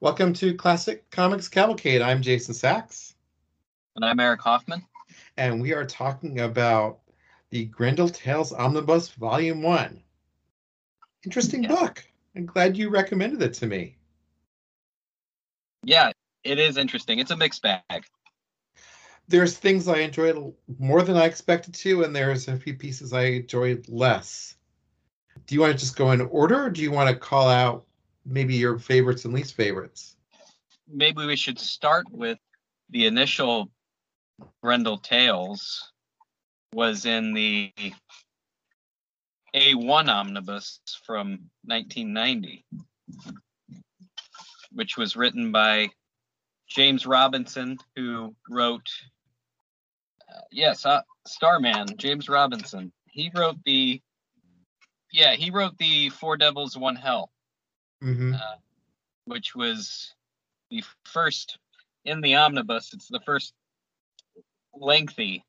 Welcome to Classic Comics Cavalcade. I'm Jason Sachs. And I'm Eric Hoffman. And we are talking about The Grendel Tales Omnibus Volume 1. Interesting book. I'm glad you recommended it to me. Yeah, it is interesting. It's a mixed bag. There's things I enjoyed more than I expected to, and there's a few pieces I enjoyed less. Do you want to just go in order, or do you want to call out maybe your favorites and least favorites? Maybe we should start with the initial Grendel Tales was in the A1 omnibus from 1990, which was written by James Robinson, who wrote, Starman, James Robinson. He wrote the Four Devils, One Hell. Mm-hmm. Which was the first in the omnibus. It's the first lengthy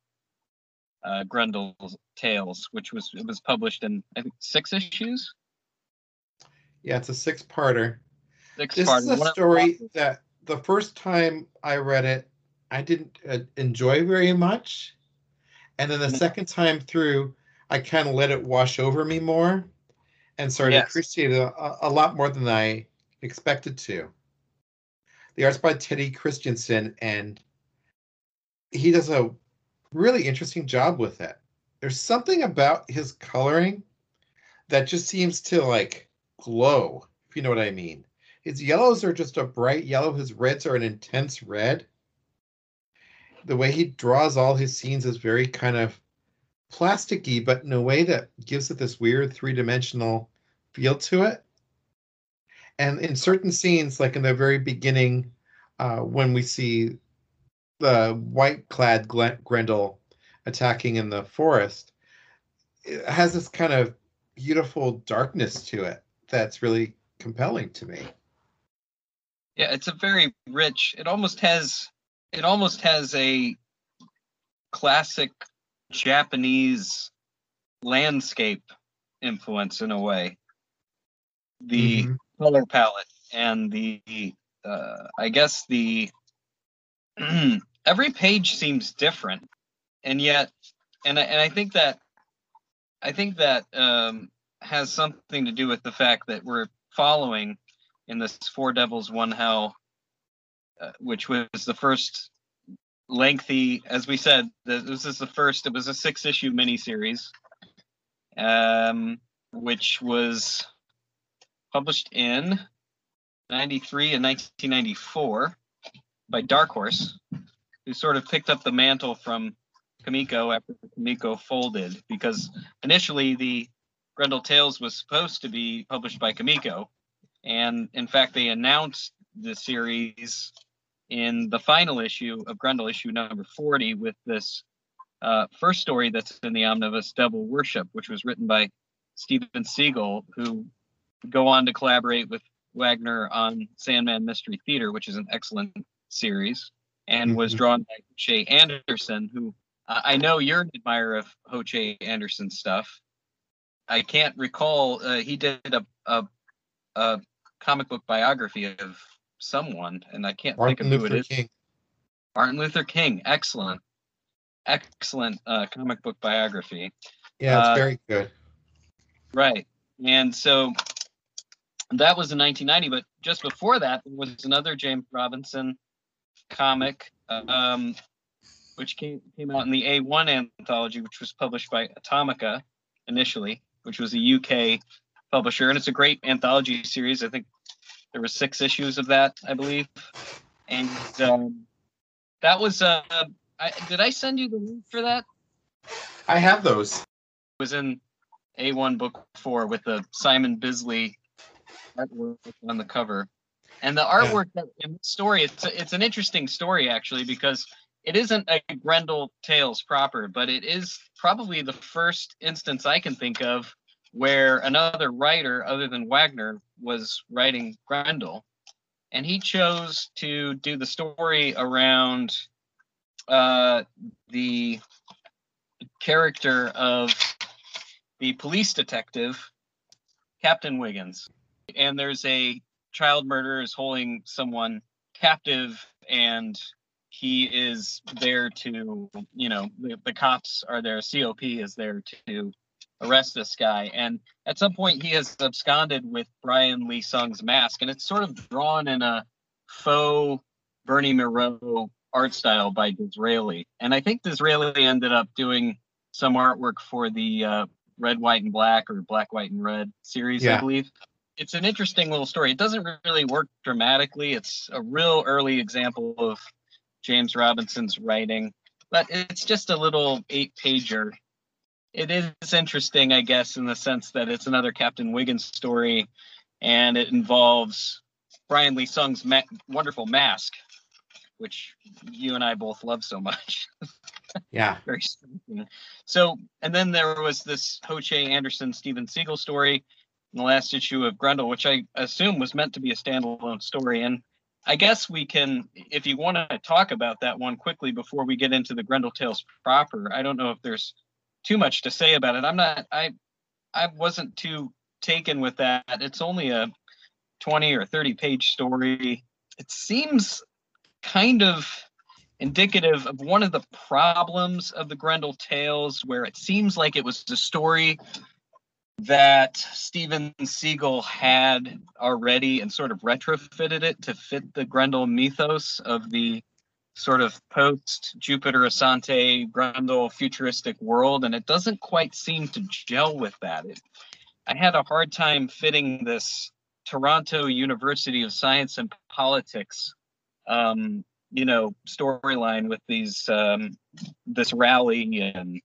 Grendel Tales, which was published in, I think, 6 issues. Yeah, it's a 6-parter. This is a story that the first time I read it, I didn't enjoy very much, and then the second time through, I kind of let it wash over me more. And started to appreciate it a lot more than I expected to. The art's by Teddy Kristiansen, and he does a really interesting job with it. There's something about his coloring that just seems to like glow, if you know what I mean. His yellows are just a bright yellow. His reds are an intense red. The way he draws all his scenes is very kind of plasticky, but in a way that gives it this weird 3-dimensional feel to it. And in certain scenes, like in the very beginning, when we see the white-clad Grendel attacking in the forest, it has this kind of beautiful darkness to it that's really compelling to me. Yeah, it's a very rich. It almost has a classic Japanese landscape influence in a way. The color palette and the I guess the every page seems different, and yet I think that has something to do with the fact that we're following in this Four Devils, One Hell, which was the first lengthy, as we said, this is the first. It was a 6-issue miniseries, which was published in 1993 and 1994 by Dark Horse, who sort of picked up the mantle from Comico after Comico folded, because initially the Grendel Tales was supposed to be published by Comico, and in fact they announced the series in the final issue of Grendel, issue number 40, with this first story that's in the omnibus, Devil Worship, which was written by Steven Seagle, who go on to collaborate with Wagner on Sandman Mystery Theater, which is an excellent series, and was drawn by Ho Che Anderson, who I know you're an admirer of Ho Che Anderson's stuff. I can't recall, he did a comic book biography of someone, and I can't think of who it is. Martin Luther King. Excellent comic book biography. Yeah, it's very good. Right. And so that was in 1990, but just before that was another James Robinson comic, which came out in the A1 anthology, which was published by Atomica initially, which was a UK publisher, and it's a great anthology series. I think there were 6 issues of that, I believe, and that was. Did I send you the link for that? I have those. It was in A1 Book 4 with the Simon Bisley artwork on the cover, and the artwork in the story. It's an interesting story actually, because it isn't a Grendel Tales proper, but it is probably the first instance I can think of where another writer other than Wagner was writing Grendel, and he chose to do the story around the character of the police detective Captain Wiggins. And there's a child murderer is holding someone captive, and he is there to, you know, the cops are there, COP is there to arrest this guy. And at some point he has absconded with Brian Lee Sung's mask, and it's sort of drawn in a faux Bernie Moreau art style by Disraeli. And I think Disraeli ended up doing some artwork for the Red, White, and Black, or Black, White, and Red series, I believe. It's an interesting little story. It doesn't really work dramatically. It's a real early example of James Robinson's writing, but it's just a little 8-pager. It is interesting, I guess, in the sense that it's another Captain Wiggins story, and it involves Brian Lee Sung's wonderful mask, which you and I both love so much. Yeah. Very striking. So, and then there was this Ho Che Anderson, Steven Seagle story in the last issue of Grendel, which I assume was meant to be a standalone story. And I guess we can, if you want to talk about that one quickly before we get into the Grendel Tales proper, I don't know if there's too much to say about it. I wasn't too taken with that. It's only a 20 or 30 page story. It seems kind of indicative of one of the problems of the Grendel Tales, where it seems like it was a story that Steven Seagle had already and sort of retrofitted it to fit the Grendel mythos of the sort of post-Jupiter Asante Grendel futuristic world, and it doesn't quite seem to gel with that. I had a hard time fitting this Toronto University of Science and Politics storyline with these this rally and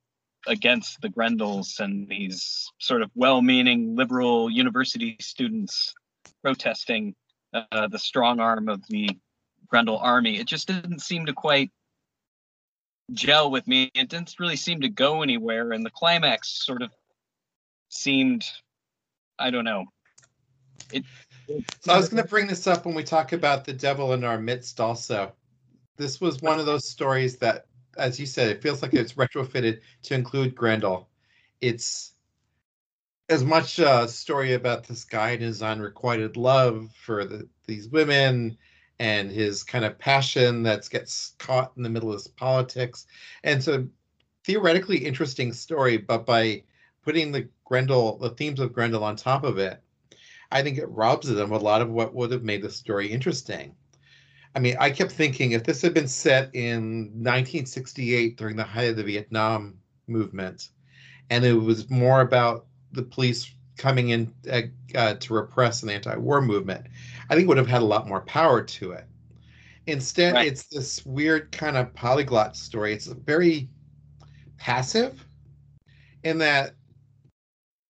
against the Grendels and these sort of well-meaning liberal university students protesting the strong arm of the Grendel army. It just didn't seem to quite gel with me. It didn't really seem to go anywhere, and the climax sort of seemed, I don't know. So I was going to bring this up when we talk about The Devil in Our Midst also. This was one of those stories that, as you said, it feels like it's retrofitted to include Grendel. It's as much a story about this guy and his unrequited love for these women and his kind of passion that gets caught in the middle of his politics. And so theoretically interesting story, but by putting the themes of Grendel on top of it, I think it robs them of a lot of what would have made the story interesting. I mean, I kept thinking if this had been set in 1968 during the height of the Vietnam movement, and it was more about the police coming in to repress an anti-war movement, I think it would have had a lot more power to it. Instead, it's this weird kind of polyglot story. It's very passive in that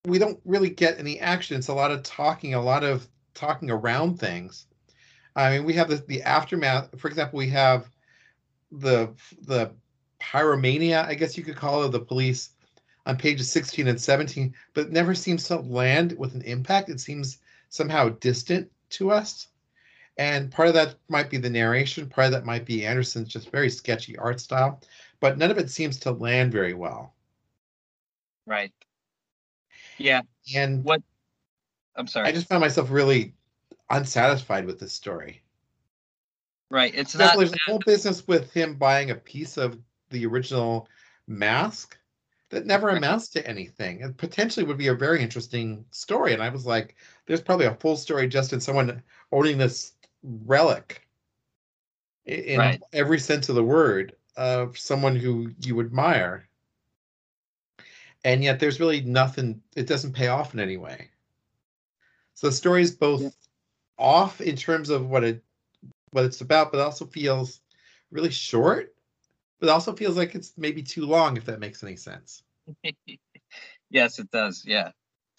we don't really get any action. It's a lot of talking around things. I mean, we have the aftermath. For example, we have the pyromania, I guess you could call it, of the police on pages 16 and 17, but it never seems to land with an impact. It seems somehow distant to us. And part of that might be the narration. Part of that might be Anderson's just very sketchy art style, but none of it seems to land very well. Right. Yeah. And I'm sorry. I just found myself really unsatisfied with this story. Right. It's not. There's a whole business with him buying a piece of the original mask that never amounts to anything. It potentially would be a very interesting story. And I was like, there's probably a full story just in someone owning this relic in every sense of the word of someone who you admire. And yet there's really nothing, it doesn't pay off in any way. So the story is both off in terms of what it's about, but also feels really short, but also feels like it's maybe too long, if that makes any sense. Yes, it does. Yeah.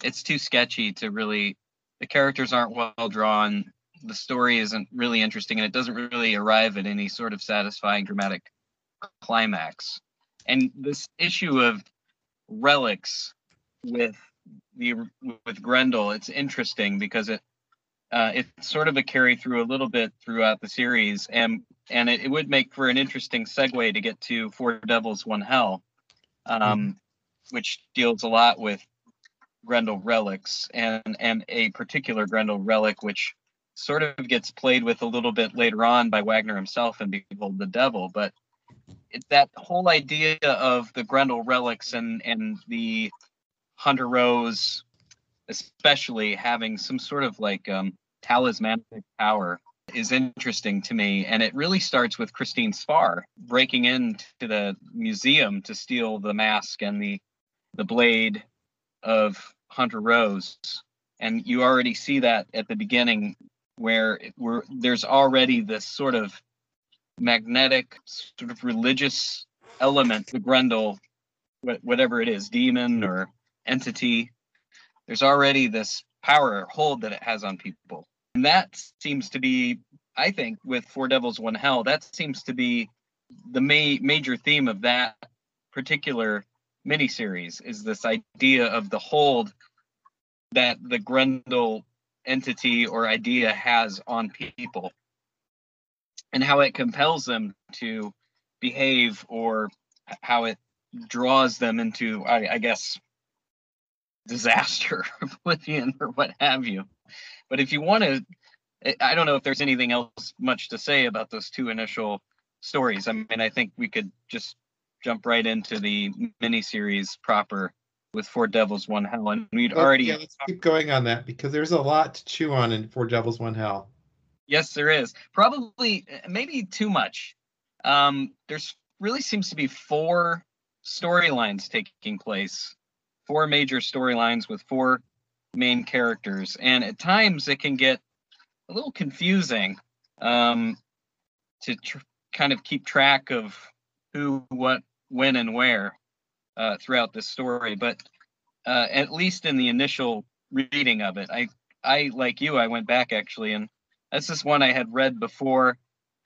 It's too sketchy to really, the characters aren't well drawn. The story isn't really interesting, and it doesn't really arrive at any sort of satisfying dramatic climax. And this issue of relics with Grendel, it's interesting because it's sort of a carry through a little bit throughout the series, and it would make for an interesting segue to get to Four Devils, One Hell, which deals a lot with Grendel relics and a particular Grendel relic, which sort of gets played with a little bit later on by Wagner himself in Behold the Devil, but that whole idea of the Grendel relics and the Hunter Rose, especially having some sort of like talismanic power, is interesting to me. And it really starts with Christine Svar breaking into the museum to steal the mask and the blade of Hunter Rose. And you already see that at the beginning where there's already this sort of magnetic, sort of religious element, the Grendel, whatever it is, demon or entity. There's already this power or hold that it has on people. And that seems to be, I think, with Four Devils, One Hell, that seems to be the major theme of that particular miniseries, is this idea of the hold that the Grendel entity or idea has on people and how it compels them to behave, or how it draws them into, I guess, disaster, oblivion, or what have you. But if you want to, I don't know if there's anything else much to say about those two initial stories. I mean, I think we could just jump right into the miniseries proper with Four Devils, One Hell. And we'd already... Yeah, let's keep going on that, because there's a lot to chew on in Four Devils, One Hell. Yes, there is. Probably, maybe too much. There's really seems to be four storylines taking place. Four major storylines with four main characters. And at times it can get a little confusing to kind of keep track of who, what, when, and where throughout this story. But at least in the initial reading of it, I like you, I went back actually, and that's this one I had read before.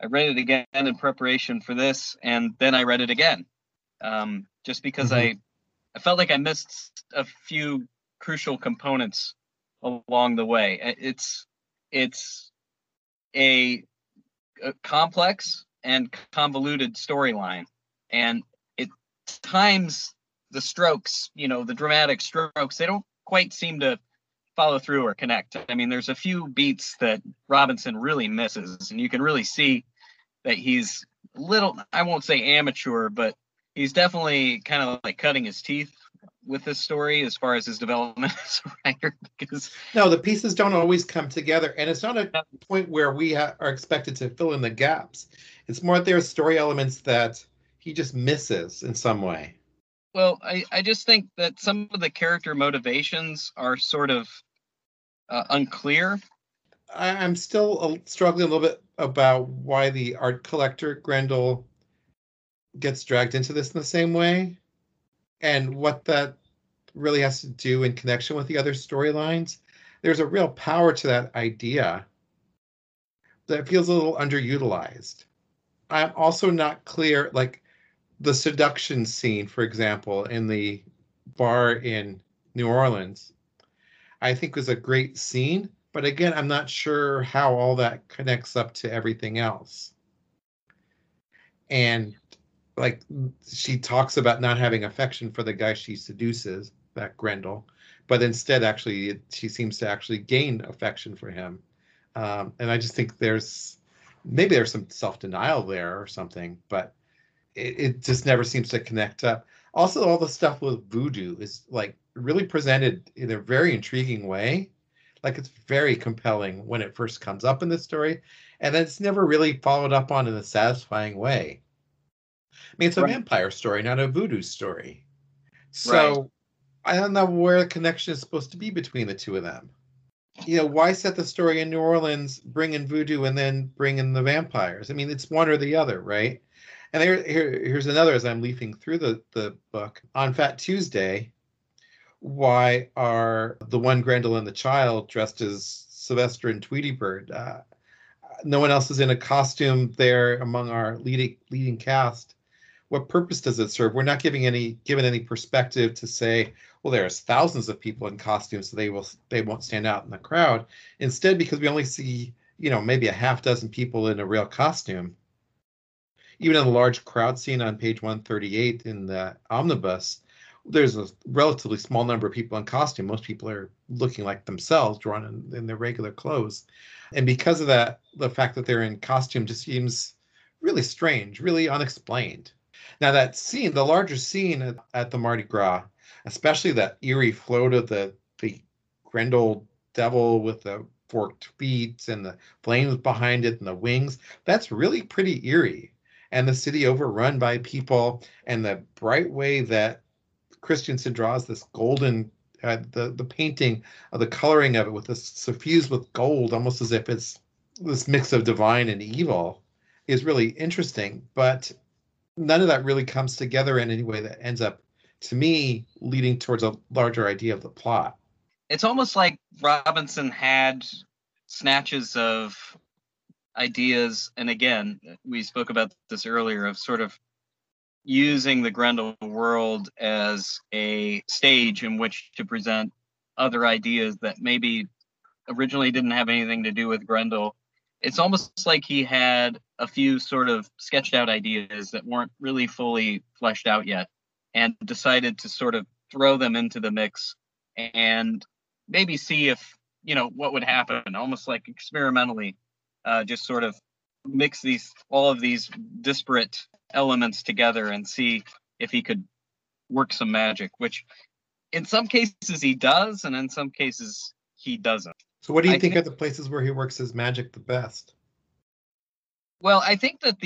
I read it again in preparation for this, and then I read it again just because I felt like I missed a few crucial components along the way. It's a complex and convoluted storyline, and at times the strokes, you know, the dramatic strokes, they don't quite seem to follow through or connect. I mean, there's a few beats that Robinson really misses, and you can really see that he's a little, I won't say amateur, but he's definitely kind of like cutting his teeth with this story as far as his development as a writer, because no, the pieces don't always come together, and it's not a point where we are expected to fill in the gaps. It's more that there are story elements that he just misses in some way. Well, I just think that some of the character motivations are sort of unclear. I'm still struggling a little bit about why the art collector Grendel gets dragged into this in the same way, and what that really has to do in connection with the other storylines. There's a real power to that idea that feels a little underutilized. I'm also not clear, like the seduction scene, for example, in the bar in New Orleans, I think was a great scene. But again, I'm not sure how all that connects up to everything else. And like, she talks about not having affection for the guy she seduces, that Grendel, but instead actually she seems to actually gain affection for him. And I just think maybe there's some self-denial there or something, but it just never seems to connect up. Also, all the stuff with voodoo is like really presented in a very intriguing way. Like, it's very compelling when it first comes up in the story, and then it's never really followed up on in a satisfying way. I mean, it's a vampire story, not a voodoo story. So right. I don't know where the connection is supposed to be between the two of them. You know, why set the story in New Orleans, bring in voodoo, and then bring in the vampires? I mean, it's one or the other, right? And here's another, as I'm leafing through the book. On Fat Tuesday, why are the one Grendel and the child dressed as Sylvester and Tweety Bird? No one else is in a costume there among our leading cast. What purpose does it serve? We're not given any perspective to say, well, there's thousands of people in costumes, so they won't stand out in the crowd. Instead, because we only see, you know, maybe a half dozen people in a real costume. Even in the large crowd scene on page 138 in the omnibus, there's a relatively small number of people in costume. Most people are looking like themselves, drawn in their regular clothes. And because of that, the fact that they're in costume just seems really strange, really unexplained. Now that scene, the larger scene at the Mardi Gras, especially that eerie float of the Grendel devil with the forked feet and the flames behind it and the wings, that's really pretty eerie. And the city overrun by people, and the bright way that Kristiansen draws this golden, the painting of the coloring of it with this suffused with gold, almost as if it's this mix of divine and evil, is really interesting. But none of that really comes together in any way that ends up, to me, leading towards a larger idea of the plot. It's almost like Robinson had snatches of ideas. And again, we spoke about this earlier, of sort of using the Grendel world as a stage in which to present other ideas that maybe originally didn't have anything to do with Grendel. It's almost like he had a few sort of sketched out ideas that weren't really fully fleshed out yet, and decided to sort of throw them into the mix and maybe see if, you know, what would happen, almost like experimentally, just sort of mix these, all of these disparate elements together and see if he could work some magic, which in some cases he does and in some cases he doesn't. So what do you think are the places where he works his magic the best? Well, I think that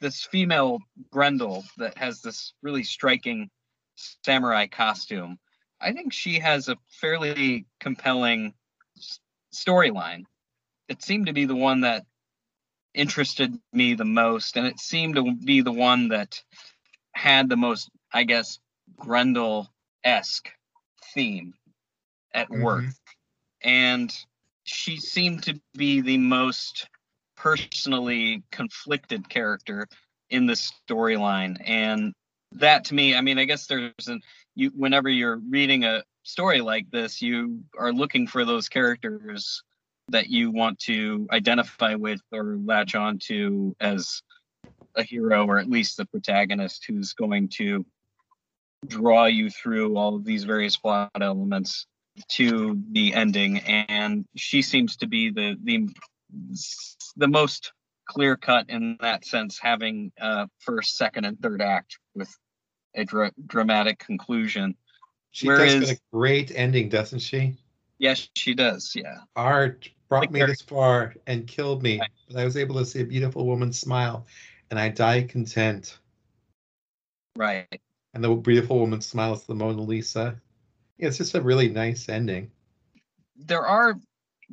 this female Grendel that has this really striking samurai costume, I think she has a fairly compelling storyline. It seemed to be the one that interested me the most, and it seemed to be the one that had the most, I guess, Grendel-esque theme at work. And she seemed to be the most personally conflicted character in this storyline. And that, to me, I mean, I guess there's whenever you're reading a story like this, you are looking for those characters that you want to identify with or latch on to as a hero, or at least the protagonist who's going to draw you through all of these various plot elements to the ending. And she seems to be the most clear-cut in that sense, having a first, second, and third act with a dramatic conclusion. She does get a great ending, doesn't she? Yes, she does, yeah. Art brought me this far and killed me, but I was able to see a beautiful woman smile, and I die content. Right. And the beautiful woman smiles to the Mona Lisa. Yeah, it's just a really nice ending. There are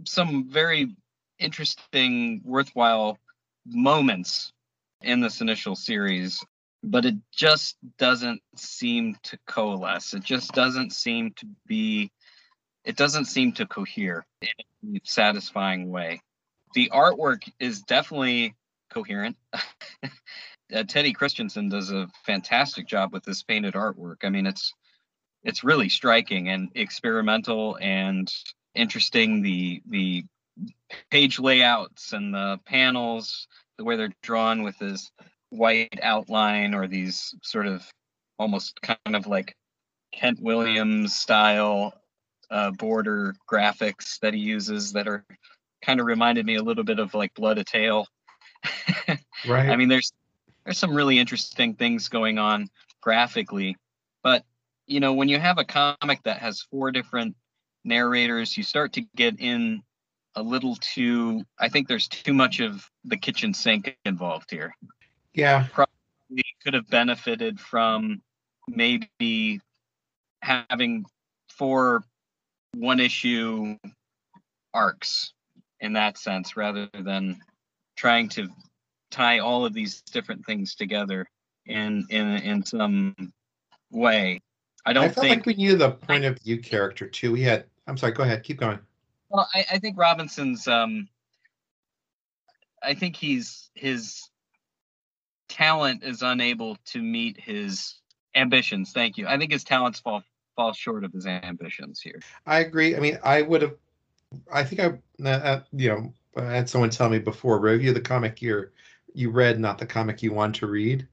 some very interesting, worthwhile moments in this initial series, but it just doesn't seem to coalesce. It just doesn't seem to be... It doesn't seem to cohere in a satisfying way. The artwork is definitely coherent. Teddy Kristiansen does a fantastic job with this painted artwork. I mean, it's really striking and experimental and interesting. The page layouts and the panels, the way they're drawn with this white outline or these sort of almost kind of like Kent Williams style border graphics that he uses that are kind of reminded me a little bit of like Blood a Tale. Right. I mean, there's some really interesting things going on graphically, but you know, when you have a comic that has four different narrators, you start to get in a little too, I think there's too much of the kitchen sink involved here. Yeah. Probably could have benefited from maybe having four one-issue arcs in that sense, rather than trying to tie all of these different things together in some way. I felt like we knew the point of view character too. We had. I'm sorry. Go ahead. Keep going. Well, I think Robinson's. I think his talent is unable to meet his ambitions. Thank you. I think his talents fall short of his ambitions here. I agree. I mean, I had someone tell me before, review the comic you read, not the comic you want to read.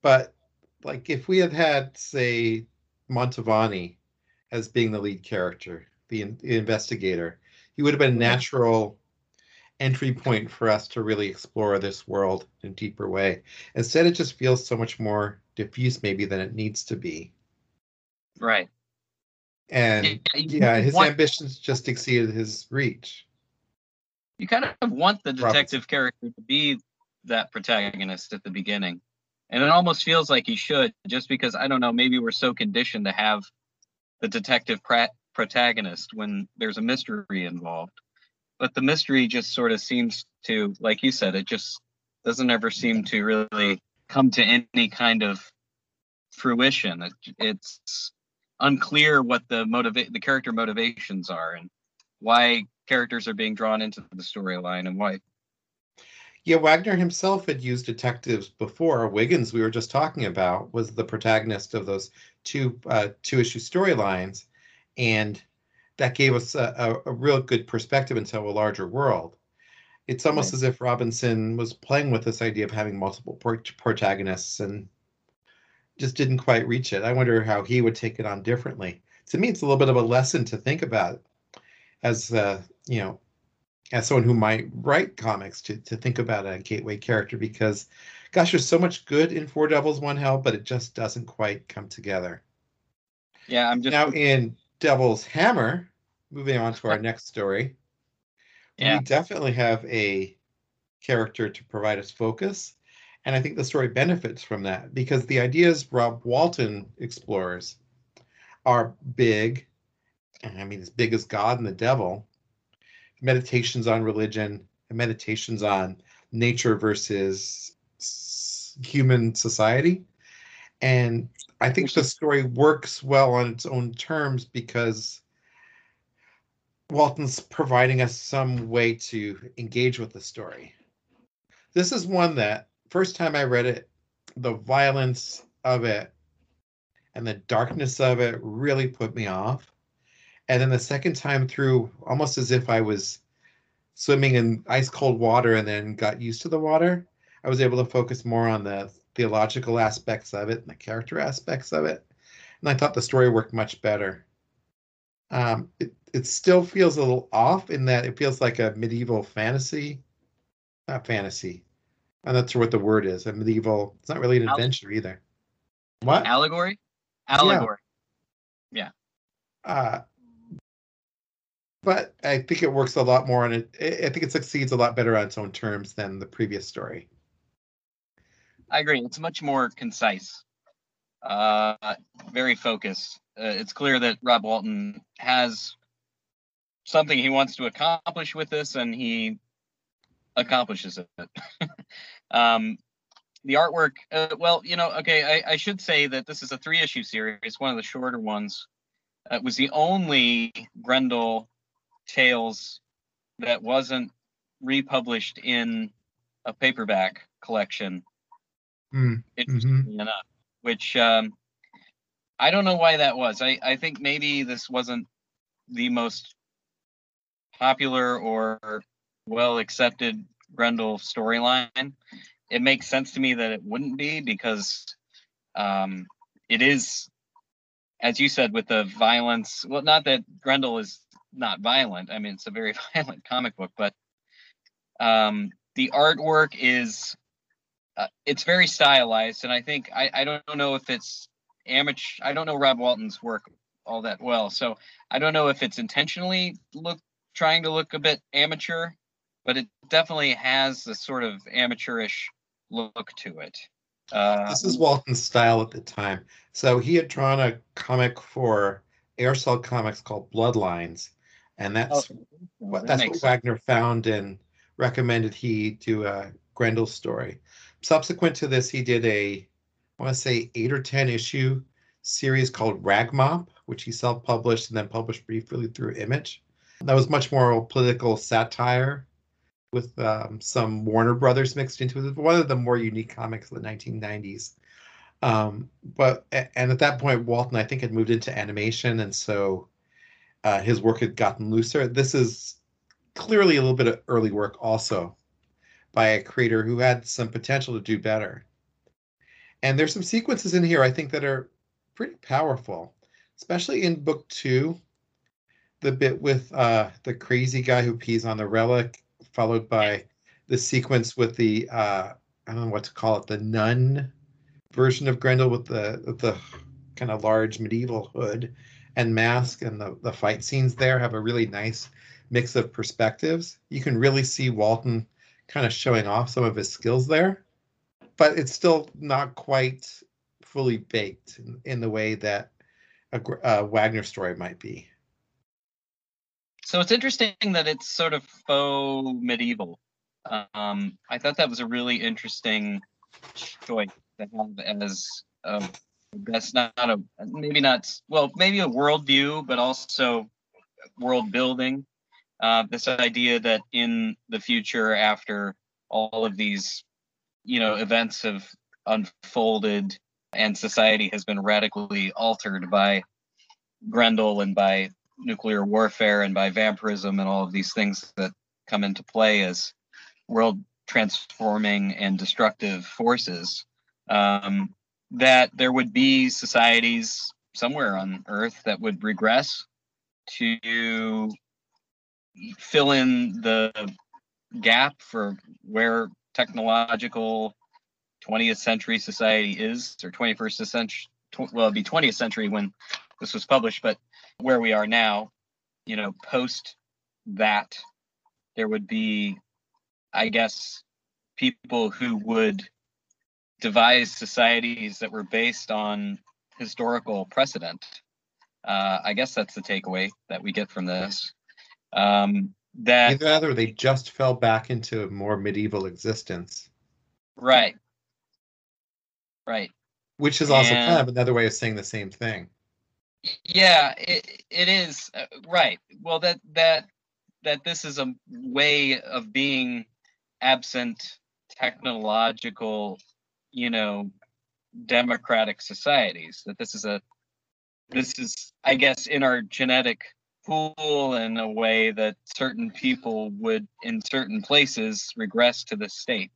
But like if we had say Mantovani as being the lead character, the investigator. He would have been a natural entry point for us to really explore this world in a deeper way. Instead, it just feels so much more diffuse maybe than it needs to be. Right. And yeah, his ambitions just exceeded his reach. You kind of want the detective character to be that protagonist at the beginning. And it almost feels like he should, just because, I don't know, maybe we're so conditioned to have the detective protagonist when there's a mystery involved. But the mystery just sort of seems to, like you said, it just doesn't ever seem to really come to any kind of fruition. It's unclear what the character motivations are and why characters are being drawn into the storyline and why. Yeah, Wagner himself had used detectives before. Wiggins, we were just talking about, was the protagonist of those two-issue storylines, and that gave us a real good perspective into a larger world. It's almost as if Robinson was playing with this idea of having multiple protagonists and just didn't quite reach it. I wonder how he would take it on differently. To me, it's a little bit of a lesson to think about as as someone who might write comics, to think about a gateway character, because, gosh, there's so much good in Four Devils, One Hell, but it just doesn't quite come together. Yeah, I'm just now in Devil's Hammer. Moving on to our next story, we definitely have a character to provide us focus. And I think the story benefits from that, because the ideas Rob Walton explores are big. And I mean, as big as God and the devil. Meditations on religion, and meditations on nature versus human society. And I think the story works well on its own terms because Walton's providing us some way to engage with the story. This is one that, first time I read it, the violence of it and the darkness of it really put me off. And then the second time through, almost as if I was swimming in ice cold water and then got used to the water, I was able to focus more on the theological aspects of it and the character aspects of it. And I thought the story worked much better. It still feels a little off in that it feels like a medieval fantasy. Not fantasy. I'm not sure what the word is. A medieval, it's not really an adventure either. What? Allegory? Allegory. Yeah. But I think it works a lot more on it. I think it succeeds a lot better on its own terms than the previous story. I agree. It's much more concise, very focused. It's clear that Rob Walton has something he wants to accomplish with this, and he accomplishes it. The artwork, I should say that this is a 3-issue series, one of the shorter ones. It was the only Grendel Tales that wasn't republished in a paperback collection. Interestingly enough, which I don't know why that was. I think maybe this wasn't the most popular or well-accepted Grendel storyline. It makes sense to me that it wouldn't be, because it is, as you said, with the violence. Well, not that Grendel is not violent. I mean, it's a very violent comic book, but the artwork is, it's very stylized. And I think, I don't know if it's amateur. I don't know Rob Walton's work all that well. So I don't know if it's intentionally trying to look a bit amateur, but it definitely has the sort of amateurish look to it. This is Walton's style at the time. So he had drawn a comic for Aircell Comics called Bloodlines, and that's what Wagner found and recommended he do a Grendel story. Subsequent to this, he did a, I want to say, 8 or 10 issue series called Ragmop, which he self-published and then published briefly through Image. That was much more political satire, with some Warner Brothers mixed into it. One of the more unique comics of the 1990s. But at that point, Walton, I think, had moved into animation, and so his work had gotten looser. This is clearly a little bit of early work also by a creator who had some potential to do better. And there's some sequences in here, I think, that are pretty powerful, especially in book two. The bit with the crazy guy who pees on the relic, followed by the sequence with the, I don't know what to call it, the nun version of Grendel with the kind of large medieval hood and mask, and the fight scenes there have a really nice mix of perspectives. You can really see Walton kind of showing off some of his skills there, but it's still not quite fully baked in the way that a Wagner story might be. So it's interesting that it's sort of faux medieval. I thought that was a really interesting choice to have as a, that's not a, maybe not, well, maybe a worldview, but also world building. This idea that in the future, after all of these, you know, events have unfolded and society has been radically altered by Grendel and by nuclear warfare and by vampirism and all of these things that come into play as world transforming and destructive forces, that there would be societies somewhere on Earth that would regress to fill in the gap for where technological 20th century society is, or 21st century, well, it'd be 20th century when this was published, but where we are now, you know, post that, there would be, I guess, people who would devise societies that were based on historical precedent. I guess that's the takeaway that we get from this. That either they just fell back into a more medieval existence. Right. Right. Which is also kind of another way of saying the same thing. Yeah, it is, right. Well, that this is a way of being absent technological, you know, democratic societies. That this is I guess, in our genetic pool in a way that certain people would, in certain places, regress to the state,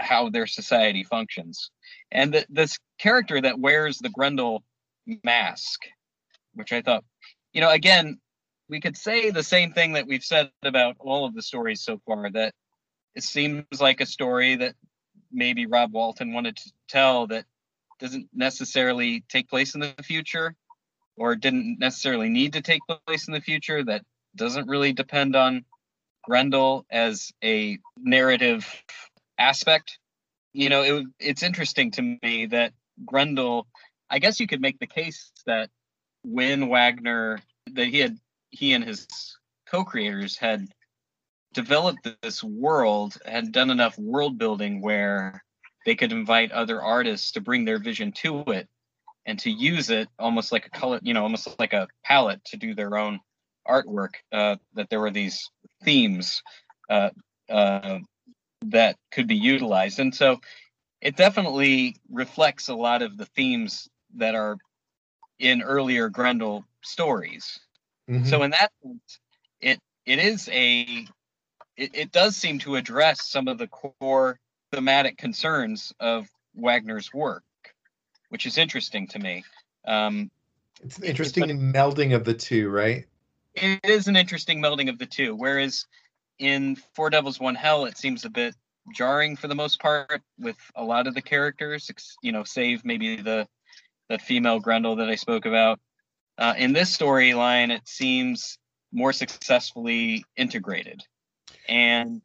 how their society functions. And this character that wears the Grendel mask, which I thought, you know, again, we could say the same thing that we've said about all of the stories so far, that it seems like a story that maybe Rob Walton wanted to tell that doesn't necessarily take place in the future, or didn't necessarily need to take place in the future, that doesn't really depend on Grendel as a narrative aspect. You know, it's interesting to me that Grendel, I guess you could make the case that when Wagner, that he and his co-creators had developed this world, had done enough world building where they could invite other artists to bring their vision to it and to use it almost like a color, you know, almost like a palette to do their own artwork, that there were these themes that could be utilized. And so it definitely reflects a lot of the themes that are in earlier Grendel stories. Mm-hmm. So in that sense, it does seem to address some of the core thematic concerns of Wagner's work, which is interesting to me. It's an interesting melding of the two, right? It is an interesting melding of the two, whereas in Four Devils, One Hell, it seems a bit jarring for the most part with a lot of the characters, you know, save maybe that female Grendel that I spoke about. In this storyline, it seems more successfully integrated. And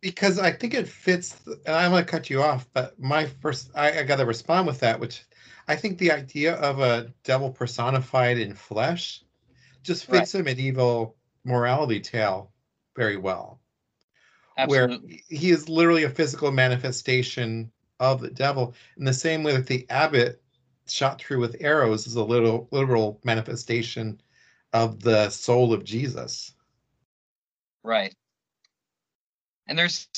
because I think it fits, and I'm going to cut you off, but my first, I got to respond with that, which I think the idea of a devil personified in flesh just fits right. A medieval morality tale very well. Absolutely. Where he is literally a physical manifestation of the devil, in the same way that the abbot shot through with arrows is a little literal manifestation of the soul of Jesus. Right. And there's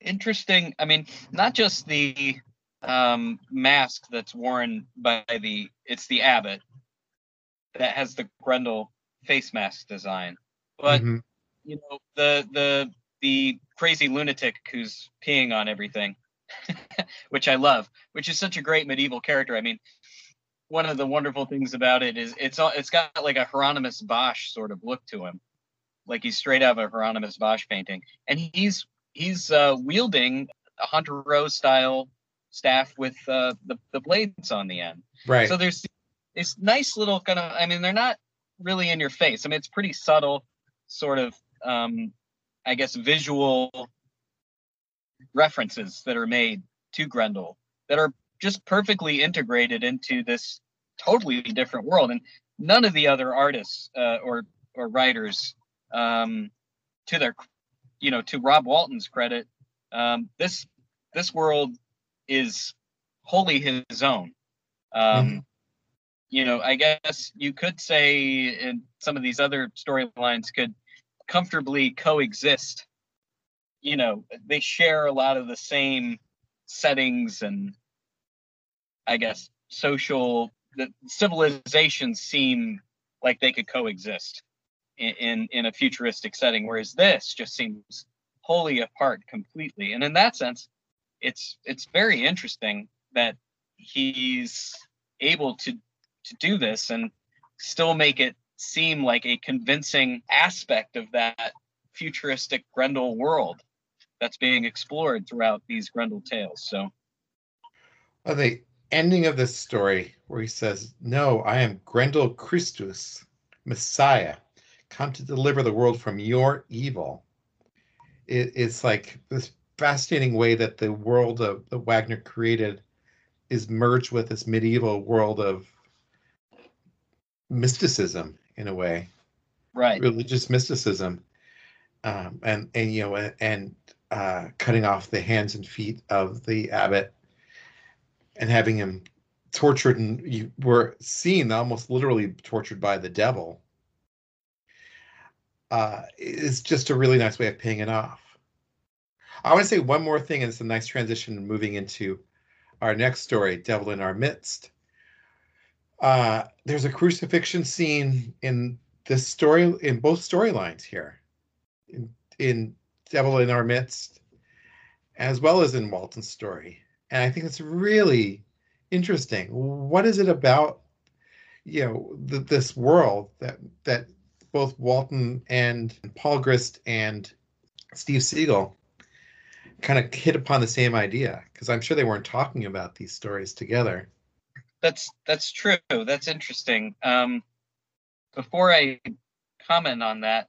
interesting, I mean, not just the mask that's worn by the abbot that has the Grendel face mask design, but mm-hmm. you know, the crazy lunatic who's peeing on everything. Which I love, which is such a great medieval character. I mean, one of the wonderful things about it is it's got like a Hieronymus Bosch sort of look to him, like he's straight out of a Hieronymus Bosch painting, and he's wielding a Hunter Rose style staff with the blades on the end. Right. So there's this nice little kind of, I mean, they're not really in your face. I mean, it's pretty subtle sort of, I guess, visual references that are made to Grendel that are just perfectly integrated into this totally different world. And none of the other artists or writers, to their, you know, to Rob Walton's credit, this world is wholly his own. You know, I guess you could say in some of these other storylines could comfortably coexist. You know, they share a lot of the same settings and, I guess, social, the civilizations seem like they could coexist in a futuristic setting, whereas this just seems wholly apart completely. And in that sense, it's very interesting that he's able to do this and still make it seem like a convincing aspect of that futuristic Grendel world that's being explored throughout these Grendel tales. So, well, the ending of this story where he says, "No, I am Grendel Christus, Messiah, come to deliver the world from your evil." It's like this fascinating way that the world that Wagner created is merged with this medieval world of mysticism, in a way, right? Religious mysticism, and cutting off the hands and feet of the abbot and having him tortured, and you were seen almost literally tortured by the devil. It's just a really nice way of paying it off. I want to say one more thing, and it's a nice transition moving into our next story, Devil in Our Midst. There's a crucifixion scene in this story, in both storylines here, in Devil in Our Midst, as well as in Walton's story. And I think it's really interesting. What is it about, you know, this world that both Walton and Paul Grist and Steve Seagle kind of hit upon the same idea? Because I'm sure they weren't talking about these stories together. That's true. That's interesting. Before I comment on that,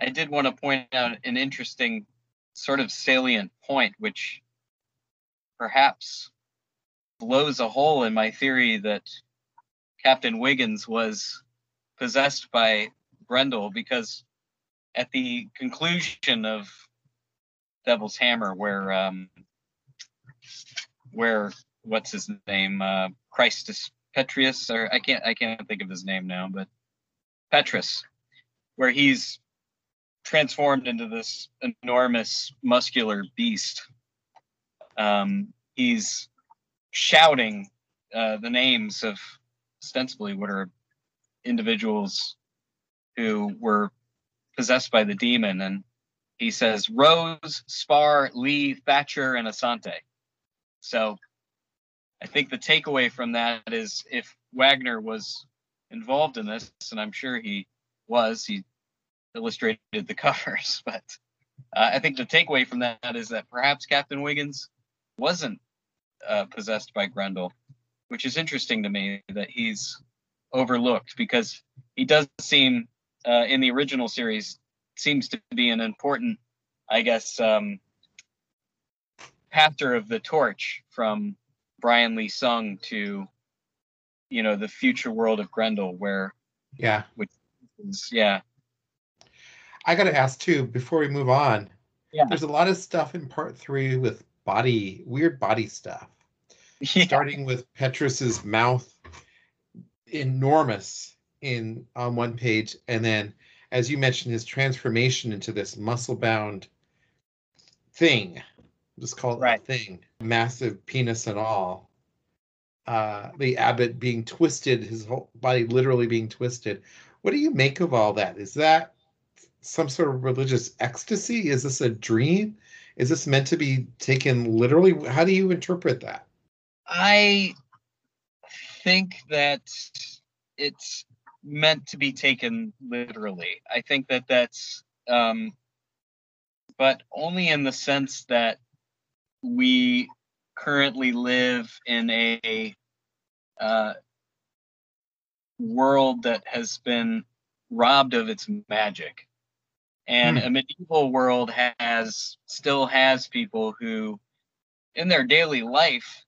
I did want to point out an interesting sort of salient point, which perhaps blows a hole in my theory that Captain Wiggins was possessed by Grendel, because at the conclusion of Devil's Hammer, where what's his name? Christus Petrus, or I can't think of his name now, but Petrus, where he's transformed into this enormous muscular beast. He's shouting the names of ostensibly what are individuals who were possessed by the demon, and he says Rose, Spar, Lee, Thatcher, and Asante. So I think the takeaway from that is, if Wagner was involved in this, and I'm sure he was, he illustrated the covers, but I think the takeaway from that is that perhaps Captain Wiggins wasn't possessed by Grendel, which is interesting to me that he's overlooked, because he does seem, in the original series, seems to be an important, I guess, pastor of the torch from Brian Lee Sung to, you know, the future world of Grendel, where, yeah, which is, yeah. I got to ask too, before we move on, yeah, there's a lot of stuff in Part 3 with weird body stuff, yeah, starting with Petrus's mouth, enormous on one page. And then, as you mentioned, his transformation into this muscle bound thing, just call it right, a thing, massive penis and all, the abbot being twisted, his whole body literally being twisted. What do you make of all that? Is that some sort of religious ecstasy? Is this a dream? Is this meant to be taken literally? How do you interpret that? I think that it's meant to be taken literally. I think that that's, but only in the sense that we currently live in a world that has been robbed of its magic. And a medieval world still has people who, in their daily life,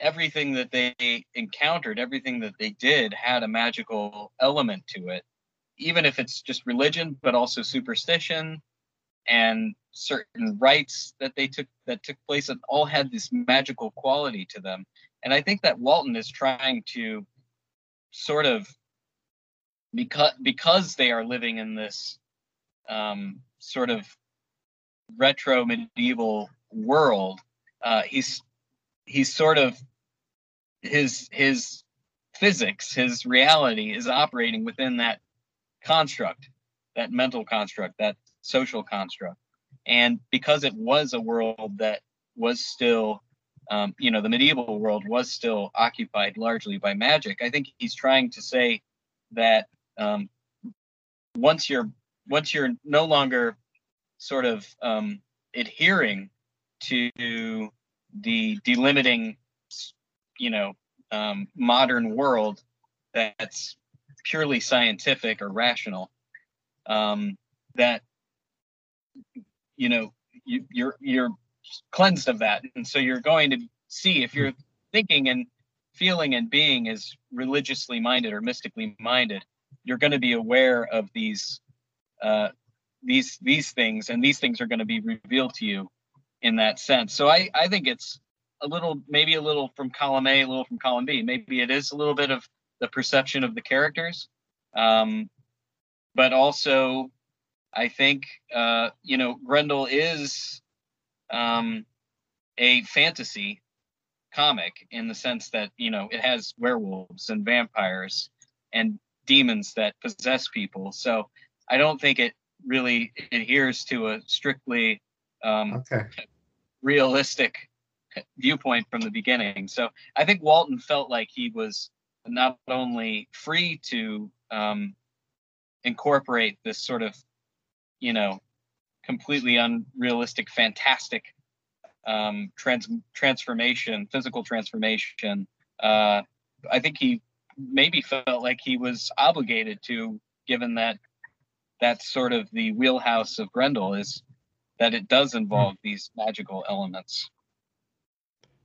everything that they encountered, everything that they did had a magical element to it, even if it's just religion, but also superstition and certain rites that took place that all had this magical quality to them. And I think that Walton is trying to sort of, because they are living in this sort of retro medieval world, he's sort of, his physics, his reality is operating within that construct, that mental construct, that social construct. And because it was a world that was still, the medieval world was still occupied largely by magic, I think he's trying to say that once you're no longer sort of adhering to the delimiting, modern world that's purely scientific or rational, that, you're cleansed of that. And so you're going to see if you're thinking and feeling and being is religiously minded or mystically minded, you're going to be aware of these things, and these things are going to be revealed to you in that sense. So I think it's maybe a little from column A, a little from column B. Maybe it is a little bit of the perception of the characters. But also I think, Grendel is a fantasy comic in the sense that, it has werewolves and vampires and demons that possess people. So I don't think it really adheres to a strictly realistic viewpoint from the beginning. So I think Walton felt like he was not only free to incorporate this sort of, completely unrealistic, fantastic transformation, physical transformation. I think he maybe felt like he was obligated to, given that that's sort of the wheelhouse of Grendel, is that it does involve these magical elements.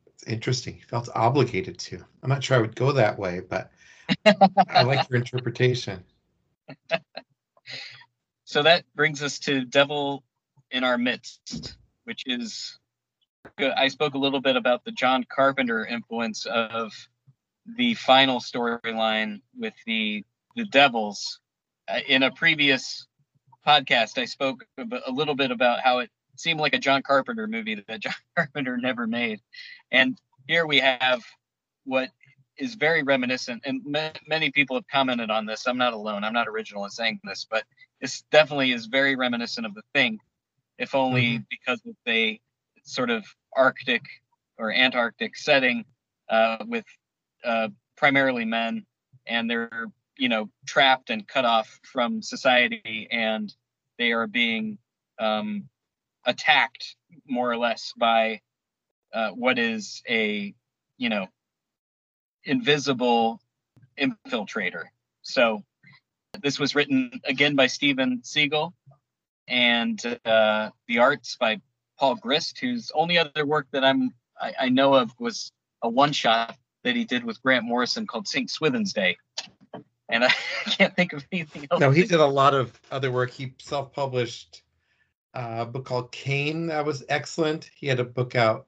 It's interesting. You felt obligated to. I'm not sure I would go that way, but I like your interpretation. So that brings us to Devil in Our Midst, which is good. I spoke a little bit about the John Carpenter influence of the final storyline with the Devils. In a previous podcast, I spoke a little bit about how it seemed like a John Carpenter movie that John Carpenter never made. And here we have what is very reminiscent, and many people have commented on this. I'm not alone. I'm not original in saying this, but this definitely is very reminiscent of The Thing, if only because of the sort of Arctic or Antarctic setting with primarily men, and they're, trapped and cut off from society, and they are being attacked more or less by what is a, invisible infiltrator. So this was written again by Steven Seagle, and the arts by Paul Grist, whose only other work that I know of was a one-shot that he did with Grant Morrison called St. Swithin's Day. And I can't think of anything else. No, he did a lot of other work. He self-published a book called Kane that was excellent. He had a book out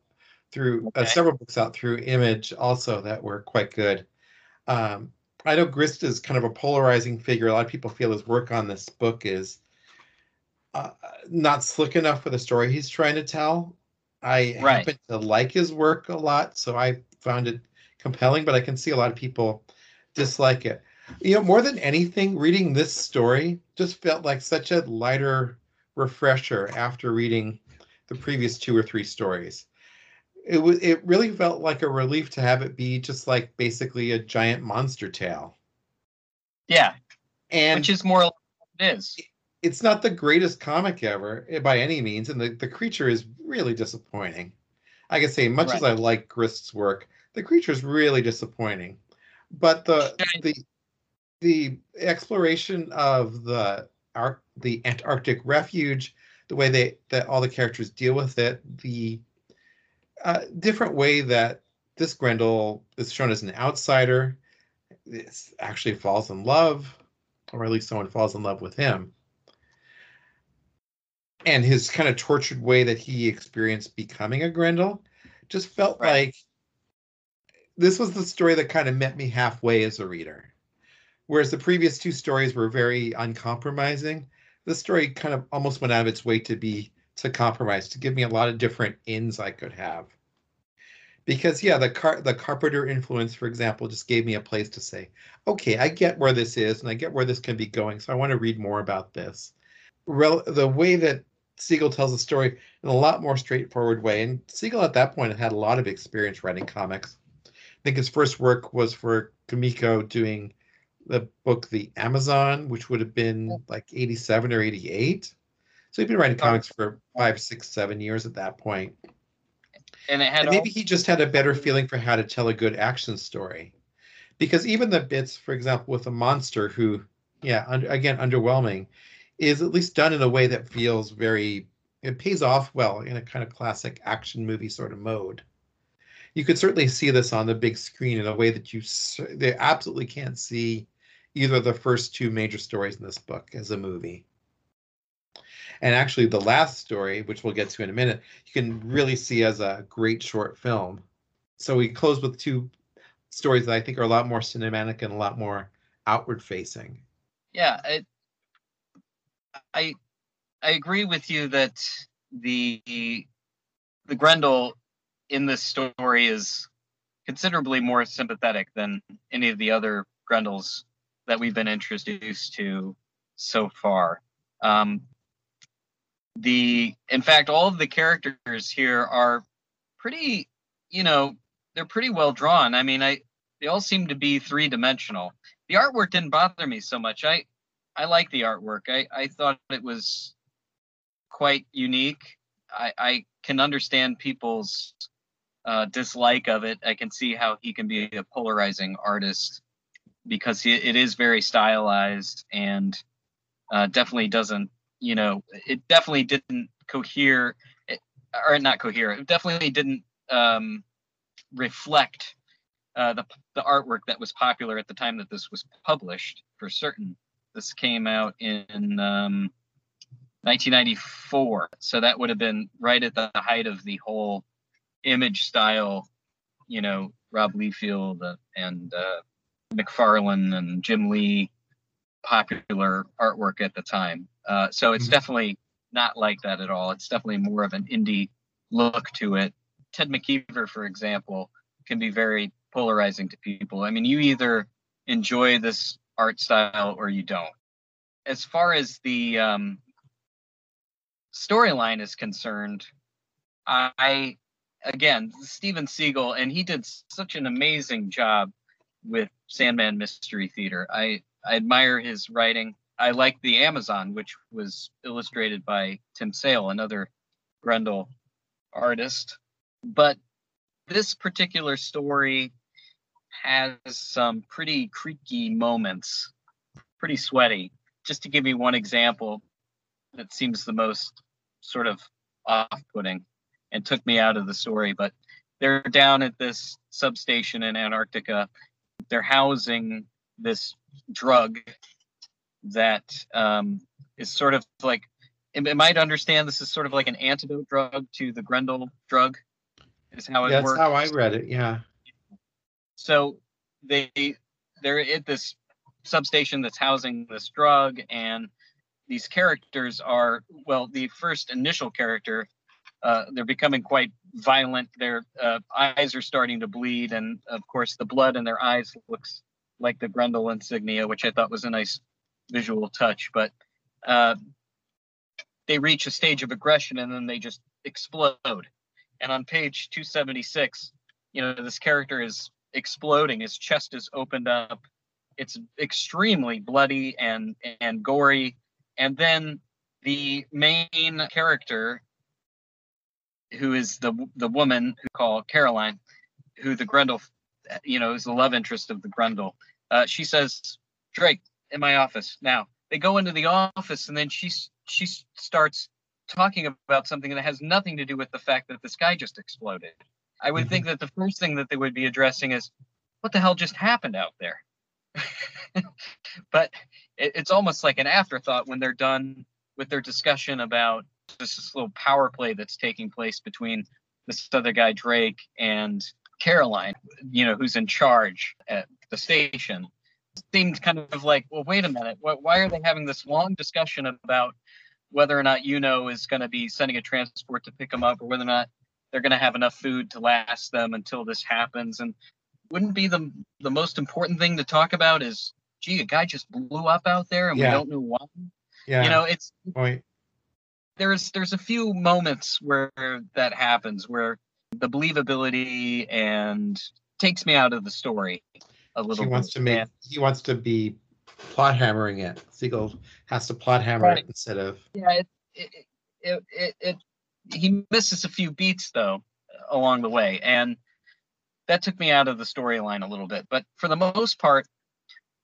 through several books out through Image also that were quite good. I know Grist is kind of a polarizing figure. A lot of people feel his work on this book is not slick enough for the story he's trying to tell. I happen to like his work a lot, so I found it compelling, but I can see a lot of people dislike it. More than anything, reading this story just felt like such a lighter refresher after reading the previous two or three stories. it really felt like a relief to have it be just like basically a giant monster tale. Yeah. And which is more like what it is. It's not the greatest comic ever by any means, and the creature is really disappointing. I can say, much as I like Grist's work, the creature is really disappointing. But the exploration of the Antarctic refuge, the way that all the characters deal with it, the different way that this Grendel is shown as an outsider, this actually falls in love, or at least someone falls in love with him, and his kind of tortured way that he experienced becoming a Grendel, just felt like this was the story that kind of met me halfway as a reader. Whereas the previous two stories were very uncompromising, this story kind of almost went out of its way to compromise, to give me a lot of different ends I could have. Because, yeah, the Carpenter influence, for example, just gave me a place to say, okay, I get where this is and I get where this can be going, so I want to read more about this. The way that Seagle tells the story in a lot more straightforward way, and Seagle at that point had a lot of experience writing comics. I think his first work was for Comico doing the book The Amazon, which would have been like 87 or 88. So he'd been writing comics for 5, 6, 7 years at that point. And it had, and maybe he just had a better feeling for how to tell a good action story. Because even the bits, for example, with a monster who, again, underwhelming, is at least done in a way that feels very, it pays off well in a kind of classic action movie sort of mode. You could certainly see this on the big screen in a way that they absolutely can't see either of the first two major stories in this book as a movie. And actually the last story, which we'll get to in a minute, you can really see as a great short film. So we close with two stories that I think are a lot more cinematic and a lot more outward facing. Yeah, I agree with you that the Grendel in this story is considerably more sympathetic than any of the other Grendels that we've been introduced to so far. In fact, all of the characters here are pretty, they're pretty well drawn. I mean, they all seem to be three-dimensional. The artwork didn't bother me so much. I like the artwork. I thought it was quite unique. I can understand people's dislike of it. I can see how he can be a polarizing artist because it is very stylized and definitely doesn't, it definitely didn't cohere, or not cohere. It definitely didn't reflect the artwork that was popular at the time that this was published for certain. This came out in 1994, so that would have been right at the height of the whole Image style, Rob Liefeld and McFarlane and Jim Lee popular artwork at the time. So it's definitely not like that at all. It's definitely more of an indie look to it. Ted McKeever, for example, can be very polarizing to people. I mean, you either enjoy this art style or you don't. As far as the storyline is concerned, again, Steven Seagle, and he did such an amazing job with Sandman Mystery Theater. I admire his writing. I like The Amazon, which was illustrated by Tim Sale, another Grendel artist. But this particular story has some pretty creaky moments, pretty sweaty. Just to give you one example that seems the most sort of off-putting and took me out of the story, but they're down at this substation in Antarctica. They're housing this drug that is sort of like, it might understand this is sort of like an antidote drug to the Grendel drug, is how it works. That's how I read it, yeah. So they're at this substation that's housing this drug, and these characters are, well, the first initial character, they're becoming quite violent. Their eyes are starting to bleed, and of course the blood in their eyes looks like the Grendel insignia, which I thought was a nice visual touch. But they reach a stage of aggression, and then they just explode. And on page 276, you know, this character is exploding. His chest is opened up. It's extremely bloody and gory. And then the main character, who is the woman who called Caroline, who the Grendel, you know, is the love interest of the Grendel. She says, "Drake, in my office now." They go into the office, and then she starts talking about something that has nothing to do with the fact that this guy just exploded. I would think that the first thing that they would be addressing is, what the hell just happened out there? But it's almost like an afterthought when they're done with their discussion about this little power play that's taking place between this other guy, Drake, and Caroline, you know, who's in charge at the station. It seemed kind of like, well, wait a minute. Why are they having this long discussion about whether or not Yuno is going to be sending a transport to pick them up, or whether or not they're going to have enough food to last them until this happens? And wouldn't be the most important thing to talk about is, gee, a guy just blew up out there and we don't know why. Yeah. You know, it's point. There's a few moments where that happens, where the believability and takes me out of the story a little. He wants to be plot hammering it. Seagle has to plot hammer it instead of. Yeah, he misses a few beats though along the way, and that took me out of the storyline a little bit. But for the most part,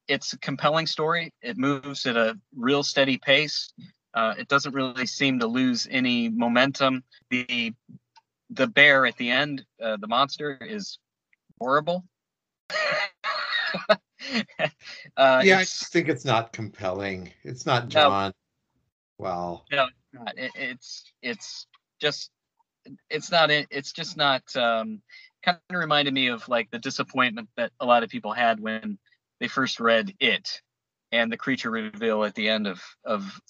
it's a compelling story. It moves at a real steady pace. It doesn't really seem to lose any momentum. The bear at the end, the monster, is horrible. I just think it's not compelling. It's not drawn well. No, it's not. It's just not. Kind of reminded me of like the disappointment that a lot of people had when they first read It and the creature reveal at the end of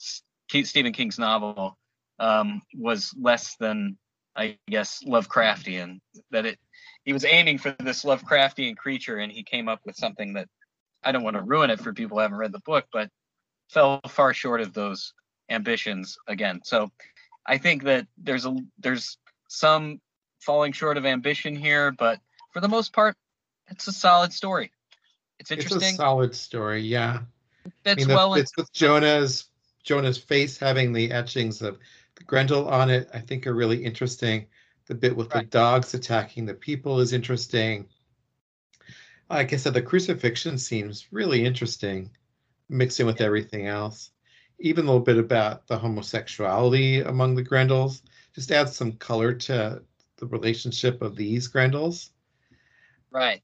Stephen King's novel was less than, I guess, Lovecraftian. That he was aiming for this Lovecraftian creature, and he came up with something that, I don't want to ruin it for people who haven't read the book, but fell far short of those ambitions again. So I think that there's some falling short of ambition here, but for the most part, it's a solid story. It's interesting. It's a solid story, yeah. It's with Jonah's face having the etchings of the Grendel on it. I think are really interesting. The bit with the dogs attacking the people is interesting. Like I said, the crucifixion seems really interesting, mixed in with everything else. Even a little bit about the homosexuality among the Grendels just adds some color to the relationship of these Grendels. Right.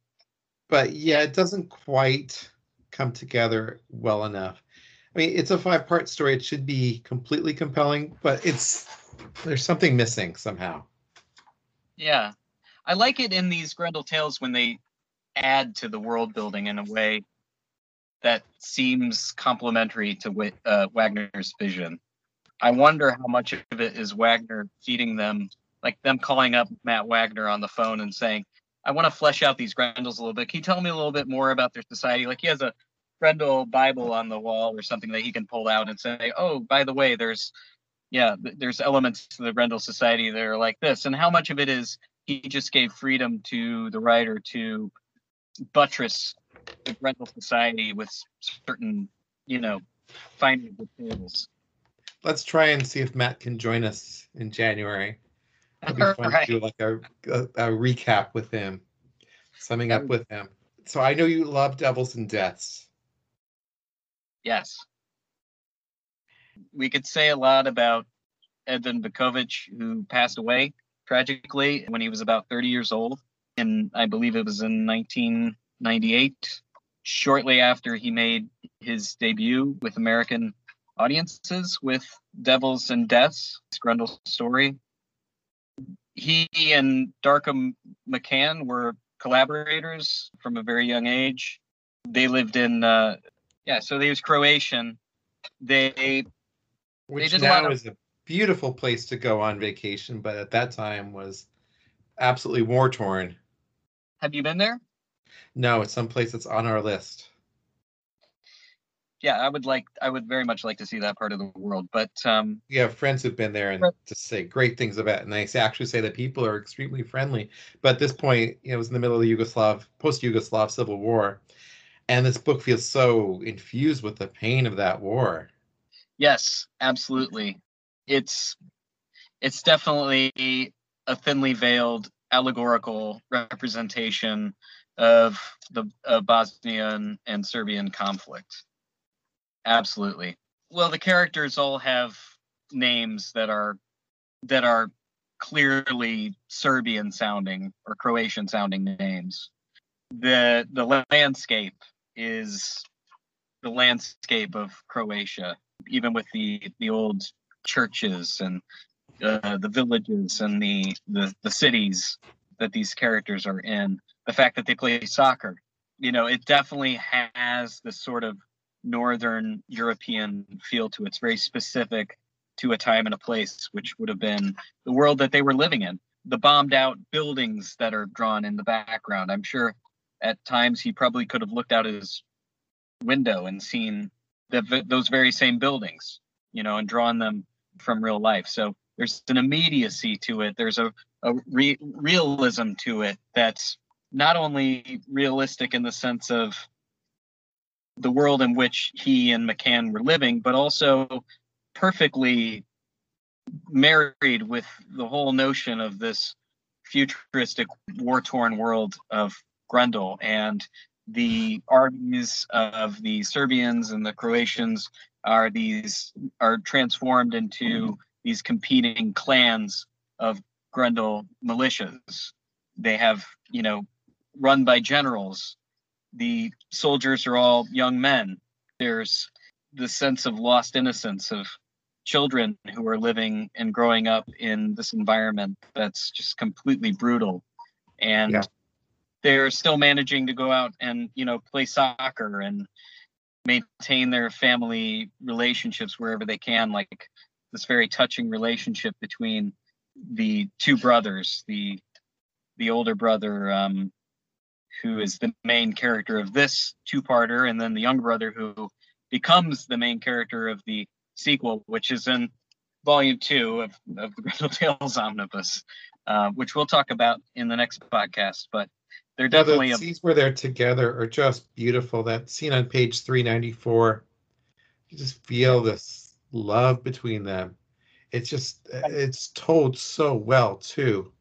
But yeah, it doesn't quite come together well enough. I mean, it's a 5-part story. It should be completely compelling, but there's something missing somehow. Yeah. I like it in these Grendel tales when they add to the world building in a way that seems complementary to Wagner's vision. I wonder how much of it is Wagner feeding them, like them calling up Matt Wagner on the phone and saying, I want to flesh out these Grendels a little bit. Can you tell me a little bit more about their society? Like he has a Grendel Bible on the wall or something that he can pull out and say, oh, by the way, there's elements to the Grendel society that are like this. And how much of it is he just gave freedom to the writer to buttress the Grendel society with certain, you know, finding details. Let's try and see if Matt can join us in January. It'd be fun to do like a recap with him, summing up with him. So I know you love Devils and Deaths. Yes. We could say a lot about Edvin Biuković, who passed away tragically when he was about 30 years old. And I believe it was in 1998, shortly after he made his debut with American audiences with Devils and Deaths, Grendel's story. He and Darko Macan were collaborators from a very young age. They lived in, so they was Croatian. Which now is a beautiful place to go on vacation, but at that time was absolutely war-torn. Have you been there? No, it's someplace that's on our list. yeah, I would very much like to see that part of the world. But yeah, friends have been there and just say great things about it, and they actually say that people are extremely friendly. But at this point, it was in the middle of the post-Yugoslav civil war, and this book feels so infused with the pain of that war. Yes, absolutely. It's definitely a thinly veiled allegorical representation of the Bosnian and Serbian conflict. Absolutely. Well, the characters all have names that are clearly Serbian sounding or Croatian sounding names. The landscape is the landscape of Croatia, even with the old churches and the villages and the cities that these characters are in. The fact that they play soccer, it definitely has this sort of Northern European feel to it. It's very specific to a time and a place, which would have been the world that they were living in. The bombed out buildings that are drawn in the background. I'm sure at times he probably could have looked out his window and seen those very same buildings, and drawn them from real life. So there's an immediacy to it. There's a realism to it that's not only realistic in the sense of the world in which he and Macan were living, but also perfectly married with the whole notion of this futuristic war-torn world of Grendel and the armies of the Serbians and the Croatians are transformed into these competing clans of Grendel militias. They have, run by generals. The soldiers are all young men. There's the sense of lost innocence of children who are living and growing up in this environment that's just completely brutal. And yeah, they're still managing to go out and, play soccer and maintain their family relationships wherever they can, like this very touching relationship between the two brothers, the older brother, who is the main character of this two-parter, and then the younger brother who becomes the main character of the sequel, which is in volume 2 of the Grendel Tales Omnibus, which we'll talk about in the next podcast. But they're definitely... the scenes where they're together are just beautiful. That scene on page 394, you just feel this love between them. It's just, it's told so well, too.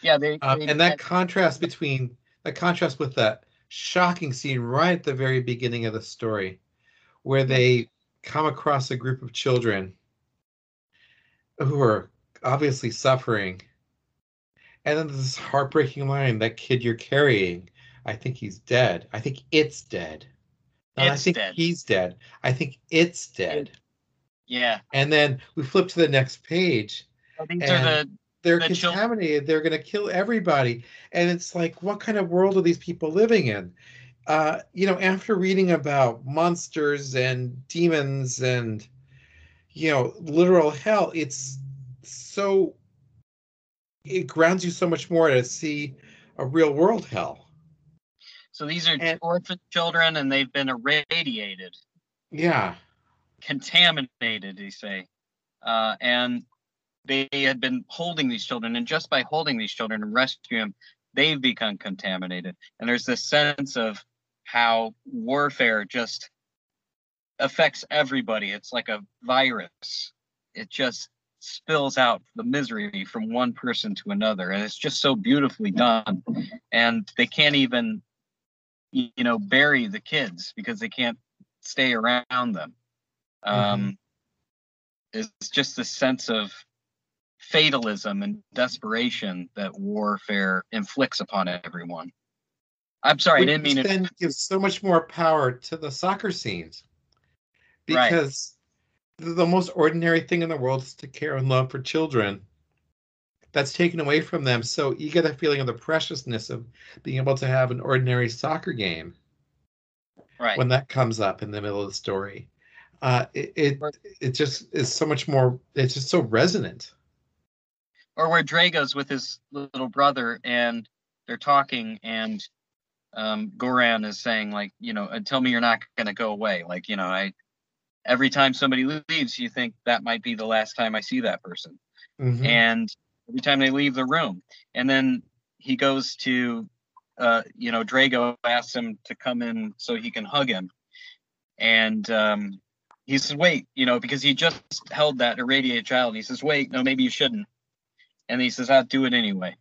Yeah, and that contrast between... the contrast with that shocking scene right at the very beginning of the story where they come across a group of children who are obviously suffering. And then this heartbreaking line, that kid you're carrying, I think he's dead. I think it's dead. And I think he's dead. I think it's dead. Yeah. And then we flip to the next page. Oh, these are the... they're contaminated. They're going to kill everybody. And it's like, what kind of world are these people living in? After reading about monsters and demons and, literal hell, it's so... it grounds you so much more to see a real world hell. So these are orphan children, and they've been irradiated. Yeah. Contaminated, they say. And they had been holding these children, and just by holding these children and rescuing them, they've become contaminated. And there's this sense of how warfare just affects everybody. It's like a virus. It just spills out the misery from one person to another. And it's just so beautifully done. And they can't even, bury the kids because they can't stay around them. It's just this sense of fatalism and desperation that warfare inflicts upon everyone. I'm sorry, I didn't mean it. Then gives so much more power to the soccer scenes, because the most ordinary thing in the world is to care and love for children. That's taken away from them, so you get a feeling of the preciousness of being able to have an ordinary soccer game. Right. When that comes up in the middle of the story, it just is so much more. It's just so resonant. Or where Drago's with his little brother and they're talking, and Goran is saying, like, you know, tell me you're not going to go away. Like, you know, every time somebody leaves, you think that might be the last time I see that person. Mm-hmm. And every time they leave the room. And then he goes to, you know, Drago asks him to come in so he can hug him. And he says, wait, you know, because he just held that irradiated child. And he says, wait, no, maybe you shouldn't. And he says, I'll do it anyway.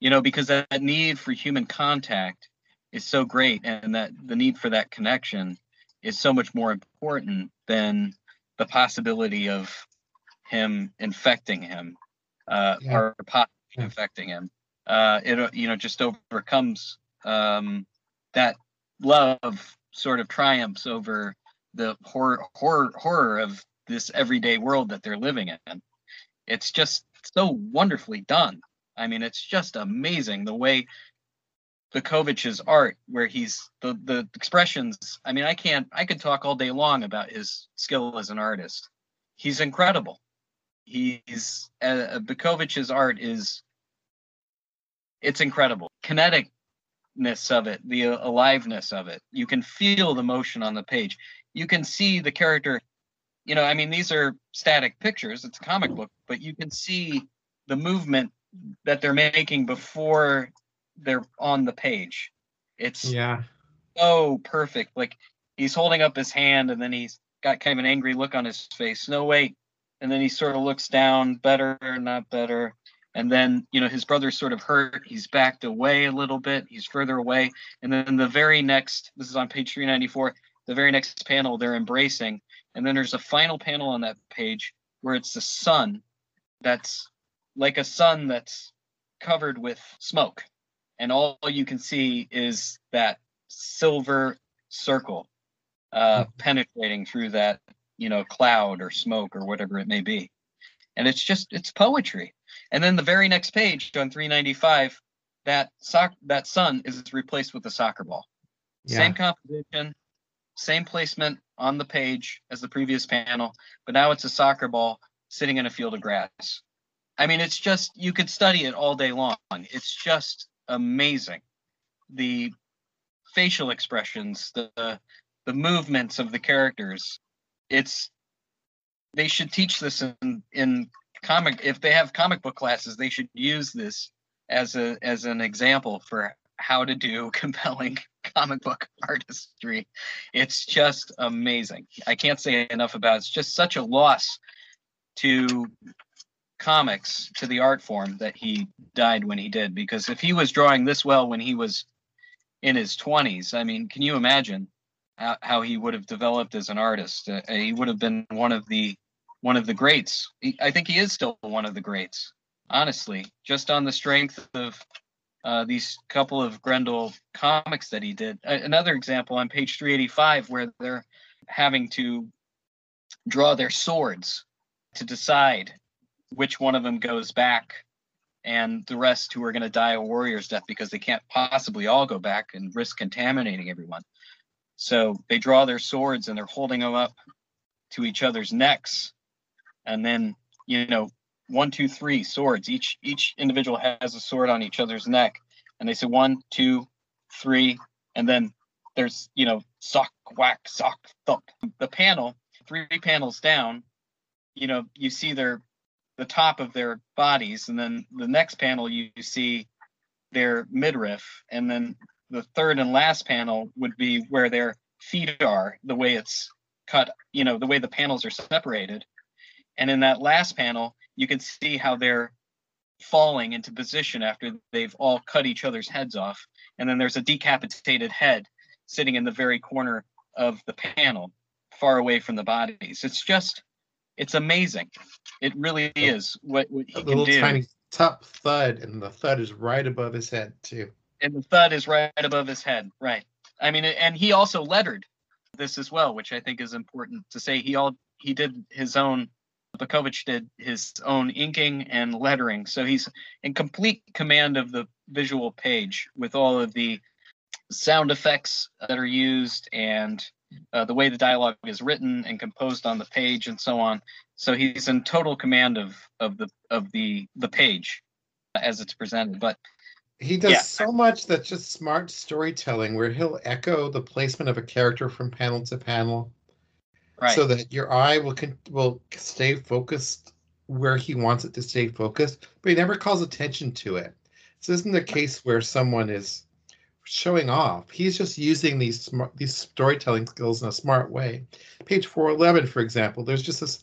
You know, because that need for human contact is so great. And that the need for that connection is so much more important than the possibility of him infecting him, or possibly infecting him. It, you know, just overcomes that love sort of triumphs over the horror of this everyday world that they're living in. It's just so wonderfully done. I mean, it's just amazing the way Biuković's art, where he's the expressions. I mean, I could talk all day long about his skill as an artist. He's incredible. He's Biuković's art is, it's incredible. Kineticness of it, the aliveness of it. You can feel the motion on the page. You can see the character. You know, I mean, these are static pictures. It's a comic book, but you can see the movement that they're making before they're on the page. It's so perfect. Like, he's holding up his hand and then he's got kind of an angry look on his face. No, wait. And then he sort of looks down, better, not better. And then, you know, his brother's sort of hurt. He's backed away a little bit. He's further away. And then the very next, this is on page 394, the very next panel, they're embracing. And then there's a final panel on that page where it's the sun that's like a sun that's covered with smoke. And all you can see is that silver circle penetrating through that, you know, cloud or smoke or whatever it may be. And it's just, it's poetry. And then the very next page on 395, that sun is replaced with a soccer ball. Yeah. Same composition, same placement on the page as the previous panel, but now it's a soccer ball sitting in a field of grass. I mean, it's just, you could study it all day long. It's just amazing. The facial expressions, the movements of the characters. It's, they should teach this in comic, if they have comic book classes, they should use this as an example for how to do compelling comic book artistry. It's just amazing. I can't say enough about it. It's just such a loss to comics, to the art form, that he died when he did, because if he was drawing this well when he was in his 20s, I mean, can you imagine how he would have developed as an artist? He would have been one of the greats. I think he is still one of the greats, honestly, just on the strength of these couple of Grendel comics that he did. Another example on page 385, where they're having to draw their swords to decide which one of them goes back, and the rest who are going to die a warrior's death, because they can't possibly all go back and risk contaminating everyone. So they draw their swords and they're holding them up to each other's necks. And then, you know, 1, 2, 3 swords. Each individual has a sword on each other's neck. And they say 1, 2, 3. And then there's, you know, sock, whack, sock, thump. The panel, 3 panels down, you know, you see the top of their bodies. And then the next panel, you see their midriff. And then the third and last panel would be where their feet are, the way it's cut, you know, the way the panels are separated. And in that last panel, you can see how they're falling into position after they've all cut each other's heads off. And then there's a decapitated head sitting in the very corner of the panel, far away from the bodies. It's just, it's amazing. It really is what he can do. A little tiny top thud, and the thud is right above his head, too. And the thud is right above his head, right. I mean, and he also lettered this as well, which I think is important to say. He did his own, Biuković did his own inking and lettering. So he's in complete command of the visual page with all of the sound effects that are used, and the way the dialogue is written and composed on the page and so on. So he's in total command of the page as it's presented. But He does so much that's just smart storytelling, where he'll echo the placement of a character from panel to panel, right, so that your eye will stay focused where he wants it to stay focused, but he never calls attention to it. This isn't a case where someone is showing off. He's just using these storytelling skills in a smart way. Page 411, for example, there's just this.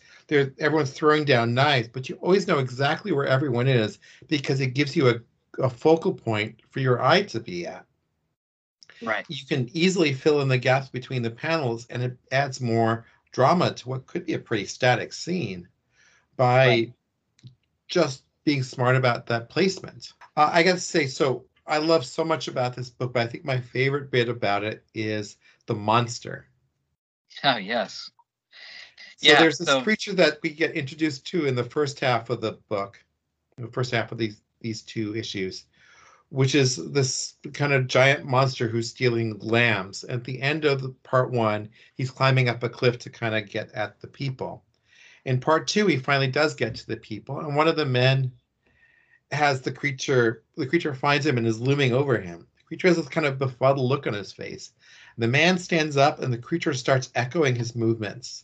Everyone's throwing down knives, but you always know exactly where everyone is because it gives you a focal point for your eye to be at. Right. You can easily fill in the gaps between the panels, and it adds more drama to what could be a pretty static scene by just being smart about that placement. I got to say, so I love so much about this book, but I think my favorite bit about it is the monster. Oh, yes. So there's this creature that we get introduced to in the first half of the book, the first half of these two issues, which is this kind of giant monster who's stealing lambs. At the end of part 1, he's climbing up a cliff to kind of get at the people. In part 2, he finally does get to the people, and one of the men has the creature. The creature finds him and is looming over him. The creature has this kind of befuddled look on his face. The man stands up, and the creature starts echoing his movements,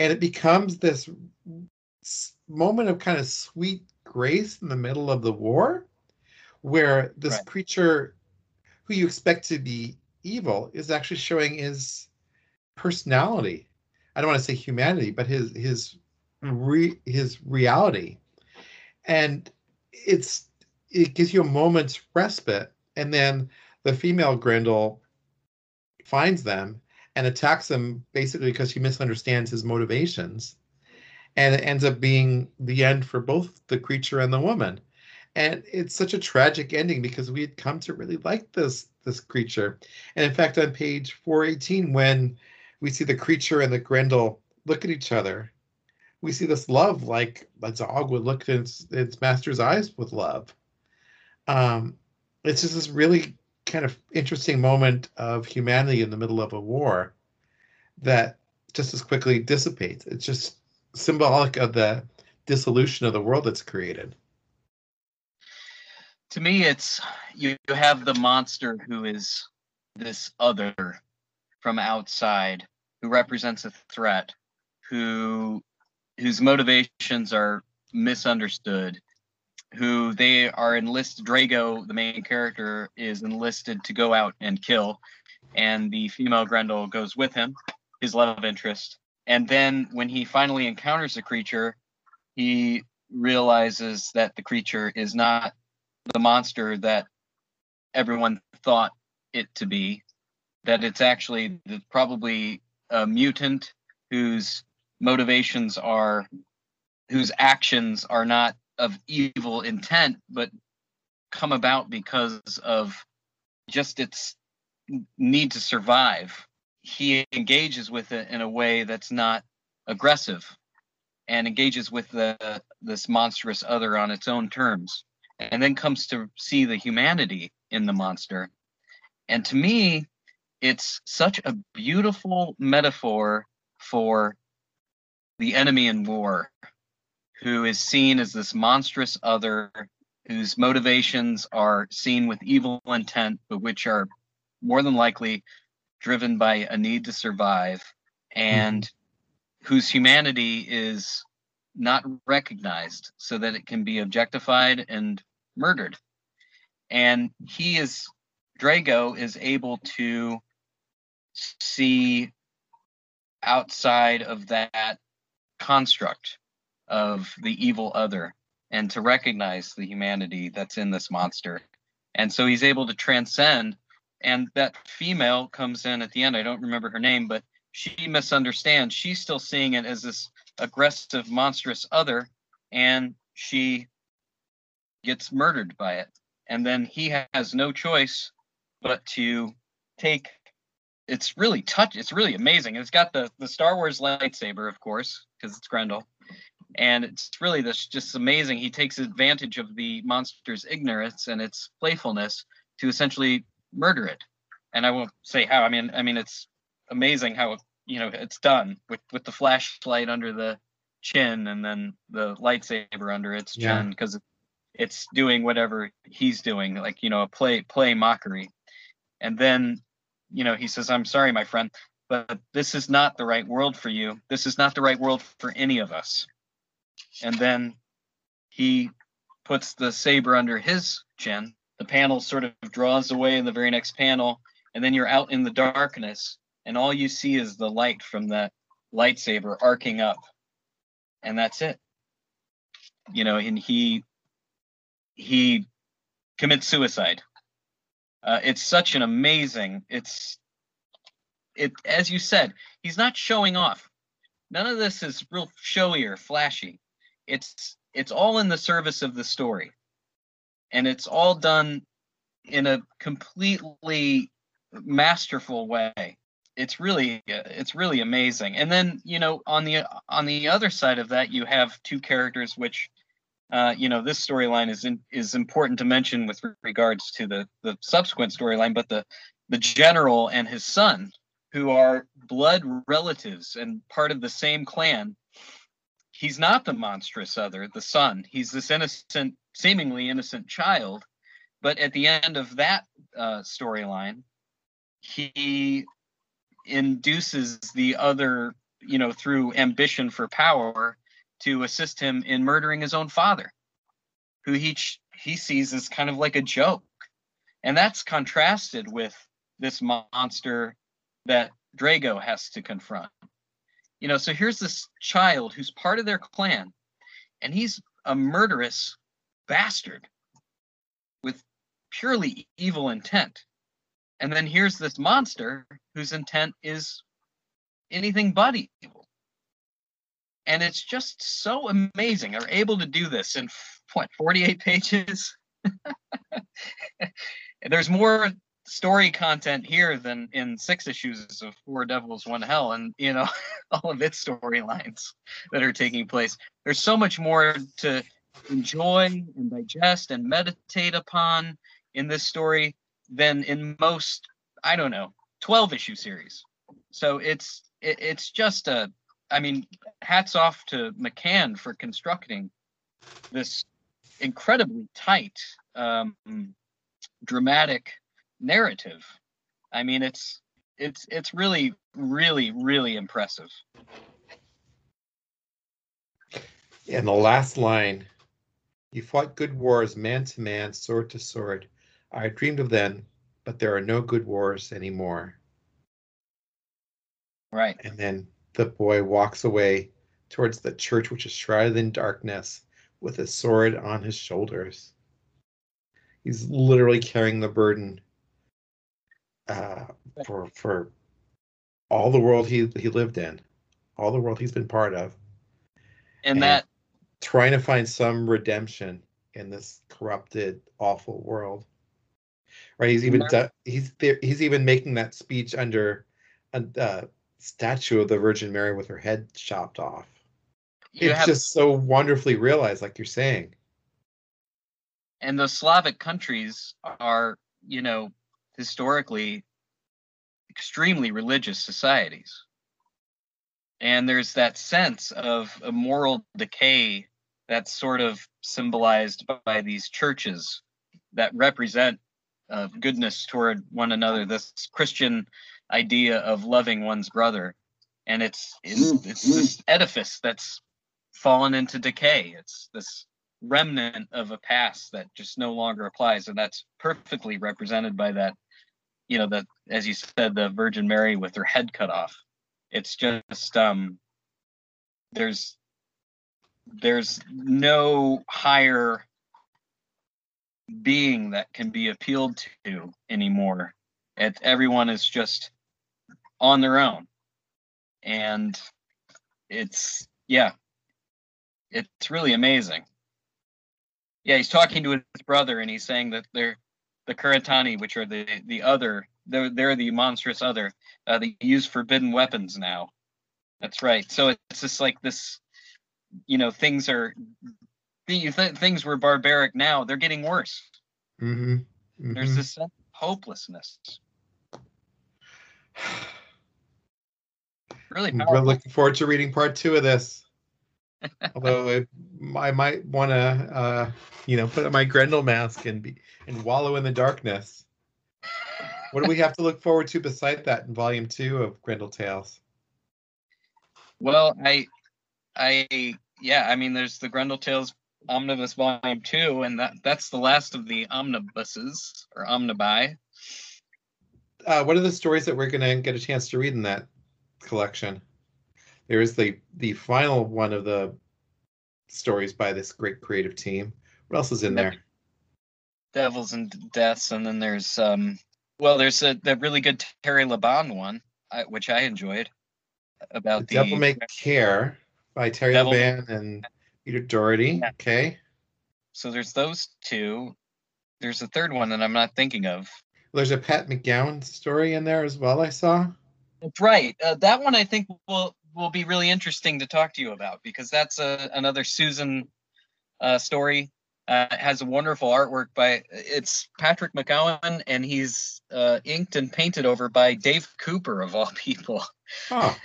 and it becomes this moment of kind of sweet grace in the middle of the war, where this creature who you expect to be evil is actually showing his personality. I don't want to say humanity, but his reality. And it gives you a moment's respite. And then the female Grendel finds them and attacks him, basically because she misunderstands his motivations. And it ends up being the end for both the creature and the woman. And it's such a tragic ending because we had come to really like this creature. And in fact, on page 418, when we see the creature and the Grendel look at each other, we see this love, like a dog would look in its master's eyes with love. It's just this really kind of interesting moment of humanity in the middle of a war that just as quickly dissipates. It's just symbolic of the dissolution of the world that's created. To me, it's you have the monster who is this other from outside, who represents a threat, whose motivations are misunderstood, who they are enlisted. Drago, the main character, is enlisted to go out and kill, and the female Grendel goes with him, his love interest. And then when he finally encounters the creature, he realizes that the creature is not the monster that everyone thought it to be, that it's actually probably a mutant whose motivations are, whose actions are not of evil intent, but come about because of just its need to survive. He engages with it in a way that's not aggressive, and engages with this monstrous other on its own terms, and then comes to see the humanity in the monster. And to me, it's such a beautiful metaphor for the enemy in war, who is seen as this monstrous other, whose motivations are seen with evil intent, but which are more than likely driven by a need to survive, and whose humanity is not recognized, so that it can be objectified and murdered. And Drago is able to see outside of that construct of the evil other, and to recognize the humanity that's in this monster. And so he's able to transcend. And that female comes in at the end. I don't remember her name, but she misunderstands. She's still seeing it as this aggressive, monstrous other, and she gets murdered by it. And then he has no choice but to take. It's really amazing. It's got the Star Wars lightsaber, of course, because it's Grendel. And it's really just amazing. He takes advantage of the monster's ignorance and its playfulness to essentially murder it. And I won't say how. I mean, it's amazing how it's done with the flashlight under the chin and then the lightsaber under its chin, because it's doing whatever he's doing, like, you know, a play mockery. And then, you know, he says, I'm sorry, my friend, but this is not the right world for you. This is not the right world for any of us. And then he puts the saber under his chin. The panel sort of draws away in the very next panel. And then you're out in the darkness, and all you see is the light from that lightsaber arcing up. And that's it. You know, and he commits suicide. It's such an amazing, as you said, he's not showing off. None of this is real showy or flashy. It's all in the service of the story. And it's all done in a completely masterful way. It's really amazing. And then, you know, on the other side of that, you have two characters which, you know, this storyline is important to mention with regards to the subsequent storyline, but the general and his son, who are blood relatives and part of the same clan. He's not the monstrous other, the son. He's this innocent, seemingly innocent child. But at the end of that storyline, he induces the other, you know, through ambition for power, to assist him in murdering his own father, who he sees as kind of like a joke. And that's contrasted with this monster that Drago has to confront. You know, so here's this child who's part of their clan, and he's a murderous bastard with purely evil intent. And then here's this monster whose intent is anything but evil. And it's just so amazing. They're able to do this in, what, 48 pages? There's more story content here than in 6 issues of Four Devils, One Hell, and, you know, all of its storylines that are taking place. There's so much more to enjoy and digest and meditate upon in this story than in most, I don't know, 12-issue series. So it's just a, I mean, hats off to Macan for constructing this incredibly tight, dramatic narrative. I mean, it's really, really, really impressive. And the last line, you fought good wars, man to man, sword to sword. I dreamed of them, but there are no good wars anymore. Right. And then the boy walks away towards the church, which is shrouded in darkness, with a sword on his shoulders. He's literally carrying the burden for all the world he lived in, all the world he's been part of, and that trying to find some redemption in this corrupted, awful world. Right? He's even making that speech under a statue of the Virgin Mary with her head chopped off. It's just so wonderfully realized, like you're saying. And the Slavic countries are, you know, historically extremely religious societies, and there's that sense of a moral decay that's sort of symbolized by these churches that represent goodness toward one another, this Christian idea of loving one's brother. And it's this edifice that's fallen into decay. It's this remnant of a past that just no longer applies, and that's perfectly represented by that, you know, that, as you said, the Virgin Mary with her head cut off. It's just there's no higher being that can be appealed to anymore. Everyone is just on their own, and it's really amazing. Yeah, he's talking to his brother, and he's saying that they're the Kuratani, which are the other. They're the monstrous other. They use forbidden weapons now. That's right. So it's just like this, you know, things were barbaric now. They're getting worse. Mm-hmm. Mm-hmm. There's this sense of hopelessness. Really powerful. We're looking forward to reading part 2 of this. Although I might want to, put on my Grendel mask and wallow in the darkness. What do we have to look forward to beside that in Volume 2 of Grendel Tales? Well, there's the Grendel Tales Omnibus Volume 2, and that's the last of the omnibuses, or omnibi. What are the stories that we're going to get a chance to read in that collection? There is the final one of the stories by this great creative team. What else is in there? Devils and Deaths, and then there's there's the really good Terry Laban one, which I enjoyed, about the Devil May Care by Terry Laban and Peter Doherty. Yeah. Okay. So there's those two. There's a third one that I'm not thinking of. Well, there's a Pat McGowan story in there as well, I saw. That's right. That one I think will be really interesting to talk to you about, because that's another Susan story. It has a wonderful artwork it's Patrick McGowan, and he's inked and painted over by Dave Cooper, of all people. Oh.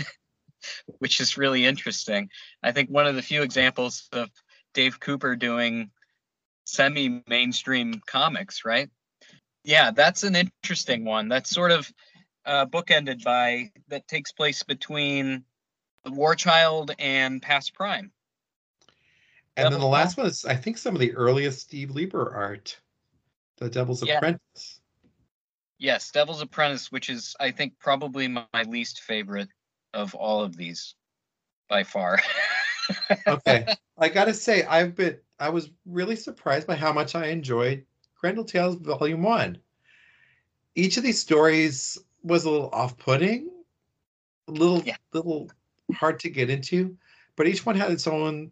Which is really interesting. I think one of the few examples of Dave Cooper doing semi-mainstream comics, right? Yeah, that's an interesting one. That's sort of bookended by, that takes place between War Child and Past Prime. And then the last one is, I think, some of the earliest Steve Lieber art, The Devil's Apprentice. Yes, Devil's Apprentice, which is, I think, probably my least favorite of all of these by far. Okay. I got to say, I was really surprised by how much I enjoyed Grendel Tales Volume 1. Each of these stories was a little off-putting, a little hard to get into, but each one had its own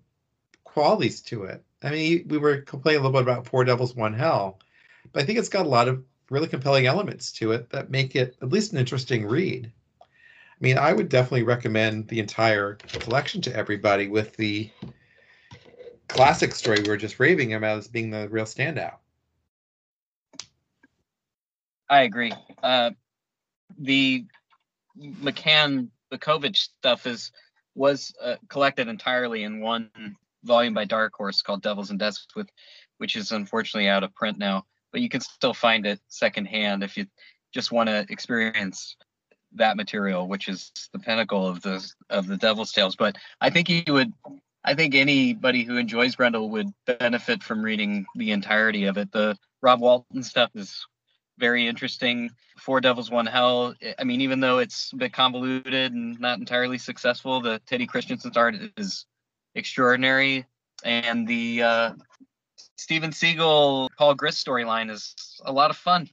qualities to it. I mean, we were complaining a little bit about Four Devils, One Hell, but I think it's got a lot of really compelling elements to it that make it at least an interesting read. I mean, I would definitely recommend the entire collection to everybody, with the classic story we were just raving about as being the real standout. I agree. The Macan Biuković stuff was collected entirely in one volume by Dark Horse called Devils and Deaths, which is unfortunately out of print now, but you can still find it secondhand if you just want to experience that material, which is the pinnacle of the Devil's Tales. But I think anybody who enjoys Grendel would benefit from reading the entirety of it. The Rob Walton stuff is very interesting. Four Devils, One Hell, I mean, even though it's a bit convoluted and not entirely successful, the Teddy Kristiansen's art is extraordinary. And the Steven Seagle, Paul Grist storyline is a lot of fun.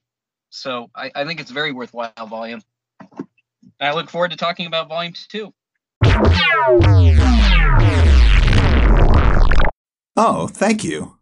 So I think it's a very worthwhile volume. And I look forward to talking about Volume 2. Oh, thank you.